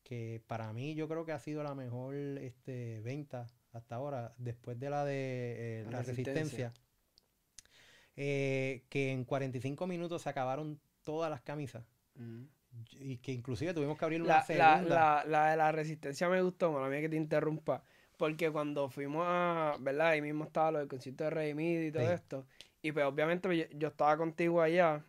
que para mí yo creo que ha sido la mejor este, venta hasta ahora, después de la de eh, la, la Resistencia. Resistencia. Eh, que en cuarenta y cinco minutos se acabaron todas las camisas. Mm. Y que inclusive tuvimos que abrir una la, segunda. La, la, la de la Resistencia me gustó, mala mía que te interrumpa. Porque cuando fuimos a... ¿Verdad? Ahí mismo estaba lo del concierto de Redimir y todo sí. esto. Y pues obviamente yo, yo estaba contigo allá.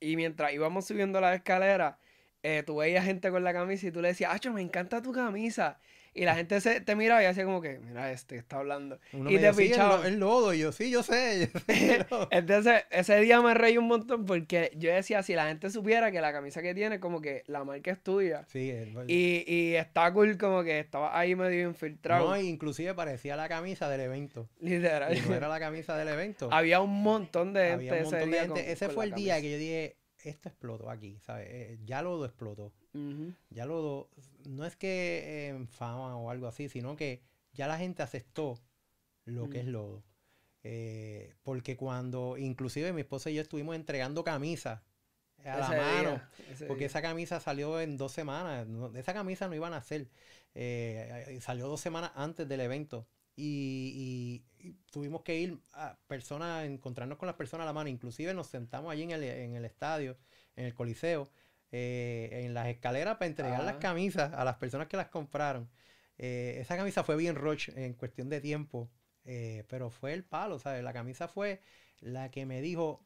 Y mientras íbamos subiendo la escalera, eh, tú veías gente con la camisa y tú le decías, ¡acho, me encanta tu camisa! Y la gente se, te miraba y hacía como que, mira este, está hablando. Uno y te pinchaba. Sí, el lodo, y yo, sí, yo sé. Yo sé Entonces, ese día me reí un montón porque yo decía, si la gente supiera que la camisa que tiene, como que la marca es tuya. Sí, es verdad. Y, y está cool, como que estaba ahí medio infiltrado. No, inclusive parecía la camisa del evento. Literal. No era la camisa del evento. Había un montón de gente. Había un montón ese de gente. Con, ese con fue el camisa. Día que yo dije, esto explotó aquí, ¿sabes? Eh, ya Lodo explotó. Uh-huh. Ya Lodo, no es que en eh, fama o algo así, sino que ya la gente aceptó lo uh-huh. que es Lodo. Eh, porque cuando, inclusive mi esposa y yo estuvimos entregando camisas a la mano, porque esa camisa salió en dos semanas. No, esa camisa no iban a hacer. Eh, salió dos semanas antes del evento. Y, y, y tuvimos que ir a personas, encontrarnos con las personas a la mano. Inclusive nos sentamos allí en el, en el estadio, en el Coliseo, eh, en las escaleras para entregar ah. las camisas a las personas que las compraron. Eh, esa camisa fue bien rush en cuestión de tiempo, eh, pero fue el palo, ¿sabes? La camisa fue la que me dijo,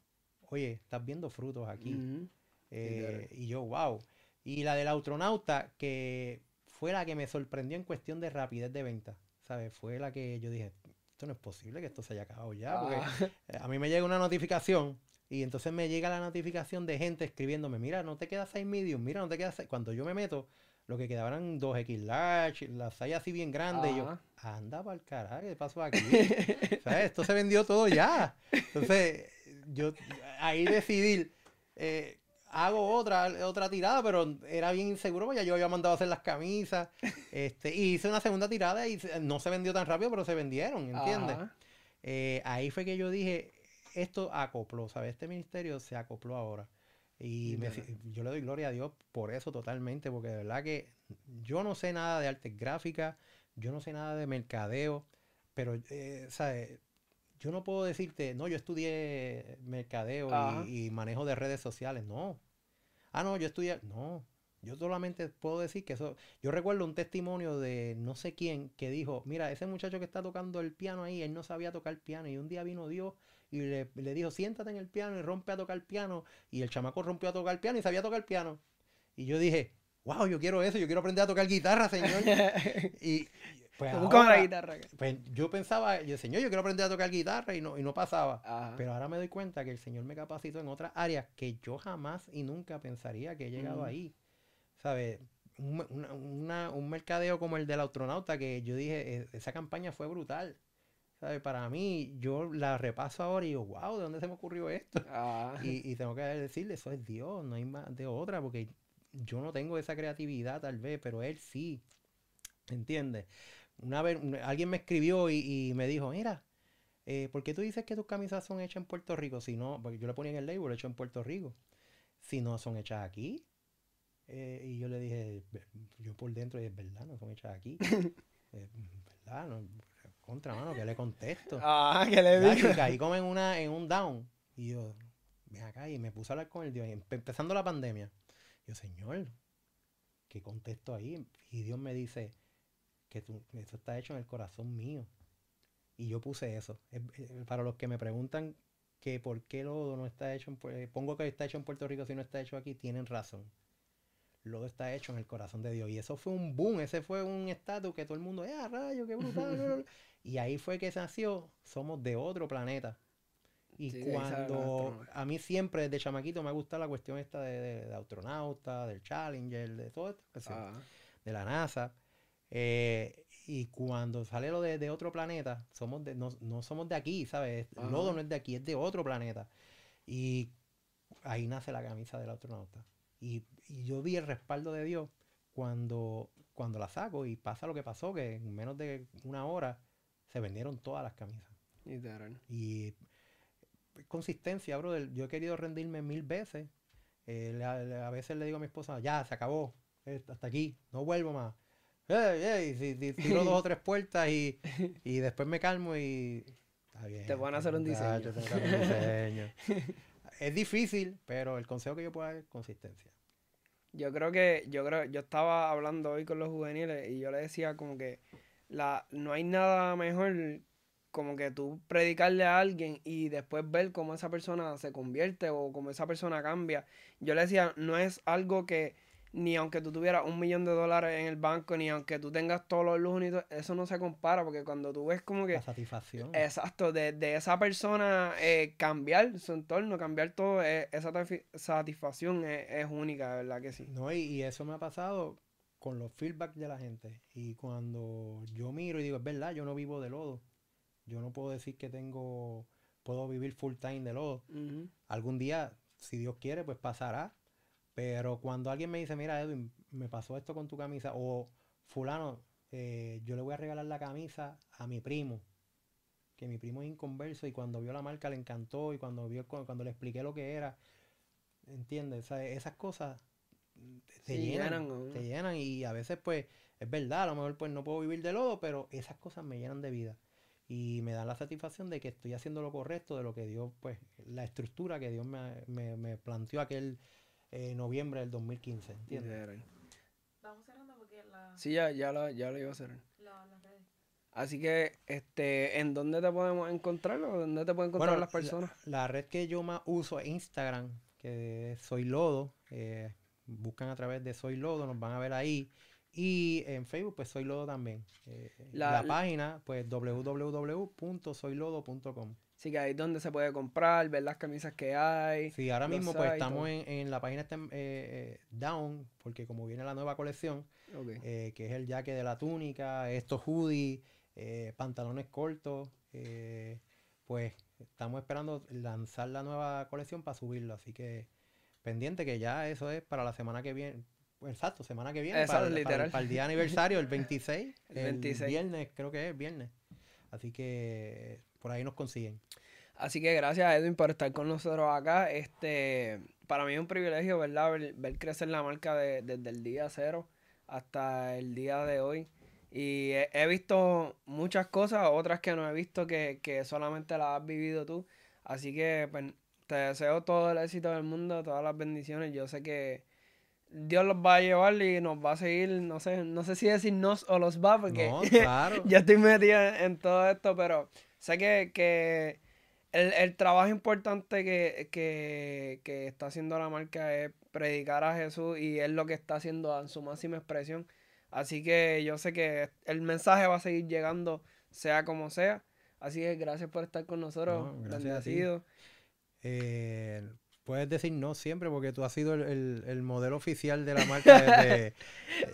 oye, estás viendo frutos aquí. Uh-huh. eh, y yo, wow. Y la del astronauta, que fue la que me sorprendió en cuestión de rapidez de venta. ¿Sabes? Fue la que yo dije, esto no es posible que esto se haya acabado ya, porque ah. a mí me llega una notificación y entonces me llega la notificación de gente escribiéndome, mira, no te quedas seis medium, mira, no te quedas seis. Cuando yo me meto, lo que quedaban dos X large, las seis así bien grandes, ah. y yo, anda para el carajo, ¿qué pasó aquí? ¿Sabes? Esto se vendió todo ya. Entonces, yo ahí decidí, eh, hago otra, otra tirada, pero era bien inseguro porque ya yo había mandado a hacer las camisas. Este, y hice una segunda tirada y no se vendió tan rápido, pero se vendieron, ¿entiendes? Eh, ahí fue que yo dije, esto acopló, ¿sabes? Este ministerio se acopló ahora. Y me, yo le doy gloria a Dios por eso totalmente, porque de verdad que yo no sé nada de artes gráficas, yo no sé nada de mercadeo, pero, eh, ¿sabes? Yo no puedo decirte, no, yo estudié mercadeo y, y manejo de redes sociales. No. Ah, no, yo estudié... No. Yo solamente puedo decir que eso... Yo recuerdo un testimonio de no sé quién que dijo, mira, ese muchacho que está tocando el piano ahí, él no sabía tocar piano. Y un día vino Dios y le, le dijo, siéntate en el piano y rompe a tocar piano. Y el chamaco rompió a tocar piano y sabía tocar piano. Y yo dije, wow, yo quiero eso, yo quiero aprender a tocar guitarra, señor. y... Pues ahora, la guitarra. Pues yo pensaba, yo, Señor, yo quiero aprender a tocar guitarra y no, y no pasaba. Ajá. Pero ahora me doy cuenta que el Señor me capacitó en otras áreas que yo jamás y nunca pensaría que he llegado mm. ahí. ¿Sabes? Un, una, una, un mercadeo como el del astronauta que yo dije, esa campaña fue brutal. ¿Sabes? Para mí, yo la repaso ahora y digo, wow, ¿de dónde se me ocurrió esto? Y, y tengo que decirle, eso es Dios, no hay más de otra, porque yo no tengo esa creatividad tal vez, pero Él sí. ¿Entiendes? Una vez alguien me escribió y, y me dijo, mira, eh, ¿por qué tú dices que tus camisas son hechas en Puerto Rico? Si no, porque yo le ponía en el label hecho en Puerto Rico. Si no son hechas aquí. Eh, y yo le dije, yo por dentro, es verdad, no son hechas aquí. eh, ¿Verdad? No, contra, mano, que le contesto. Ah, que le digo. Y caí como en, una, en un down. Y yo, ven acá, y me puse a hablar con el Dios. Empezando la pandemia. Yo, Señor, ¿qué contesto ahí? Y Dios me dice... que tú, eso está hecho en el corazón mío. Y yo puse eso. Para los que me preguntan que por qué Lodo no está hecho, en, pongo que está hecho en Puerto Rico si no está hecho aquí, tienen razón. Lodo está hecho en el corazón de Dios. Y eso fue un boom, ese fue un estatus que todo el mundo, ¡ah, rayo, qué brutal! Y ahí fue que nació, somos de otro planeta. Y sí, cuando a mí siempre desde chamaquito me ha gustado la cuestión esta de, de, de astronauta, del Challenger, de toda esta cuestión, ah. de la NASA. Eh, y cuando sale lo de, de otro planeta, somos de, no, no somos de aquí, ¿sabes? Ajá. Lodo no es de aquí, es de otro planeta. Y ahí nace la camisa del astronauta. Y, y yo vi el respaldo de Dios cuando, cuando la saco y pasa lo que pasó, que en menos de una hora se vendieron todas las camisas. Y, y consistencia, bro. Yo he querido rendirme mil veces. Eh, a, a veces le digo a mi esposa, ya, se acabó. hasta aquí, no vuelvo más. Hey, hey, tiro dos o tres puertas y, y después me calmo y... Está bien, te van a hacer un diseño. Te van a hacer un diseño. Es difícil, pero el consejo que yo puedo dar es consistencia. Yo creo que, yo creo, yo estaba hablando hoy con los juveniles y yo les decía como que la, no hay nada mejor como que tú predicarle a alguien y después ver cómo esa persona se convierte o cómo esa persona cambia. Yo les decía, no es algo que ni aunque tú tuvieras un millón de dólares en el banco, ni aunque tú tengas todos los lujos, ni todo, eso no se compara, porque cuando tú ves como que... La satisfacción. Exacto, de, de esa persona eh, cambiar su entorno, cambiar todo, eh, esa satisfacción es, es única, de verdad que sí. No, y, y eso me ha pasado con los feedbacks de la gente. Y cuando yo miro y digo, es verdad, yo no vivo de lodo. Yo no puedo decir que tengo... Puedo vivir full time de lodo. Uh-huh. Algún día, si Dios quiere, pues pasará. Pero cuando alguien me dice, mira Edwin, me pasó esto con tu camisa, o fulano, eh, yo le voy a regalar la camisa a mi primo, que mi primo es inconverso y cuando vio la marca le encantó y cuando vio cuando le expliqué lo que era, ¿entiendes? O sea, esas cosas te sí, llenan, llenan te llenan y a veces pues es verdad, a lo mejor pues no puedo vivir de lodo, pero esas cosas me llenan de vida y me dan la satisfacción de que estoy haciendo lo correcto, de lo que Dios, pues la estructura que Dios me, me, me planteó aquel... Eh, noviembre del dos mil quince, ¿entiendes? Vamos cerrando porque la... Sí, ya, ya, la, ya lo iba a cerrar. La, la red. Así que, este, ¿en dónde te podemos encontrar? ¿O dónde te pueden encontrar bueno, las personas? La, la red que yo más uso es Instagram, que es Soy Lodo. Eh, buscan a través de Soy Lodo, nos van a ver ahí. Y en Facebook, pues Soy Lodo también. Eh, la, la página, pues doble u doble u doble u punto soy lodo punto com. Así que ahí es donde se puede comprar, ver las camisas que hay. Sí, ahora mismo pues estamos en, en la página eh, eh, down, porque como viene la nueva colección, okay. eh, que es el jaque de la túnica, estos hoodies, eh, pantalones cortos, eh, pues estamos esperando lanzar la nueva colección para subirlo. Así que pendiente que ya eso es para la semana que viene. Exacto, semana que viene, para, para, para el día aniversario, el veintiséis, el veintiséis. El viernes, creo que es viernes. Así que... Por ahí nos consiguen. Así que gracias, Edwin, por estar con nosotros acá. Este, para mí es un privilegio, ¿verdad? Ver, ver crecer la marca de, desde el día cero hasta el día de hoy. Y he, he visto muchas cosas, otras que no he visto, que, que solamente las has vivido tú. Así que pues, te deseo todo el éxito del mundo, todas las bendiciones. Yo sé que Dios los va a llevar y nos va a seguir, no sé, no sé si decir nos o los va, porque no, claro. Yo estoy metido en, en todo esto, pero... Sé que, que el, el trabajo importante que, que, que está haciendo la marca es predicar a Jesús y es lo que está haciendo en su máxima expresión. Así que yo sé que el mensaje va a seguir llegando, sea como sea. Así que gracias por estar con nosotros. No, gracias a ti. Eh, puedes decir no siempre porque tú has sido el, el, el modelo oficial de la marca desde...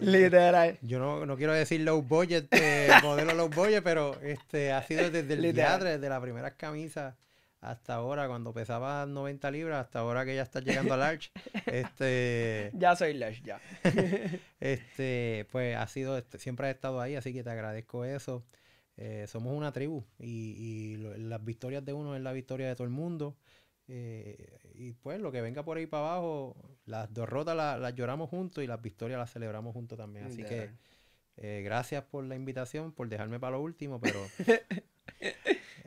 Literal. Yo no, no quiero decir low budget, eh, modelo low budget, pero este ha sido desde el teatro, desde las primeras camisas hasta ahora, cuando pesaba noventa libras, hasta ahora que ya estás llegando a large. Este, ya soy large, ya. este, pues ha sido, este, siempre has estado ahí, así que te agradezco eso. Eh, somos una tribu y, y lo, las victorias de uno es la victoria de todo el mundo. Eh, y pues lo que venga por ahí para abajo, las derrotas las, las lloramos juntos y las victorias las celebramos juntos también, así yeah. que eh, gracias por la invitación, por dejarme para lo último, pero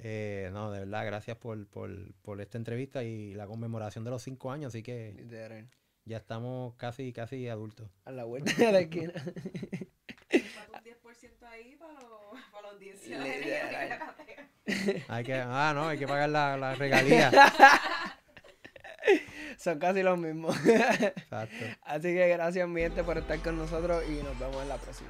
eh, no, de verdad, gracias por, por, por esta entrevista y la conmemoración de los cinco años, así que yeah. ya estamos casi, casi adultos a la vuelta de la esquina. Ahí para, lo, para los diez años. Hay que, ah, no, hay que pagar la, la regalía. Son casi los mismos. Exacto. Así que gracias, mi gente, por estar con nosotros y nos vemos en la próxima.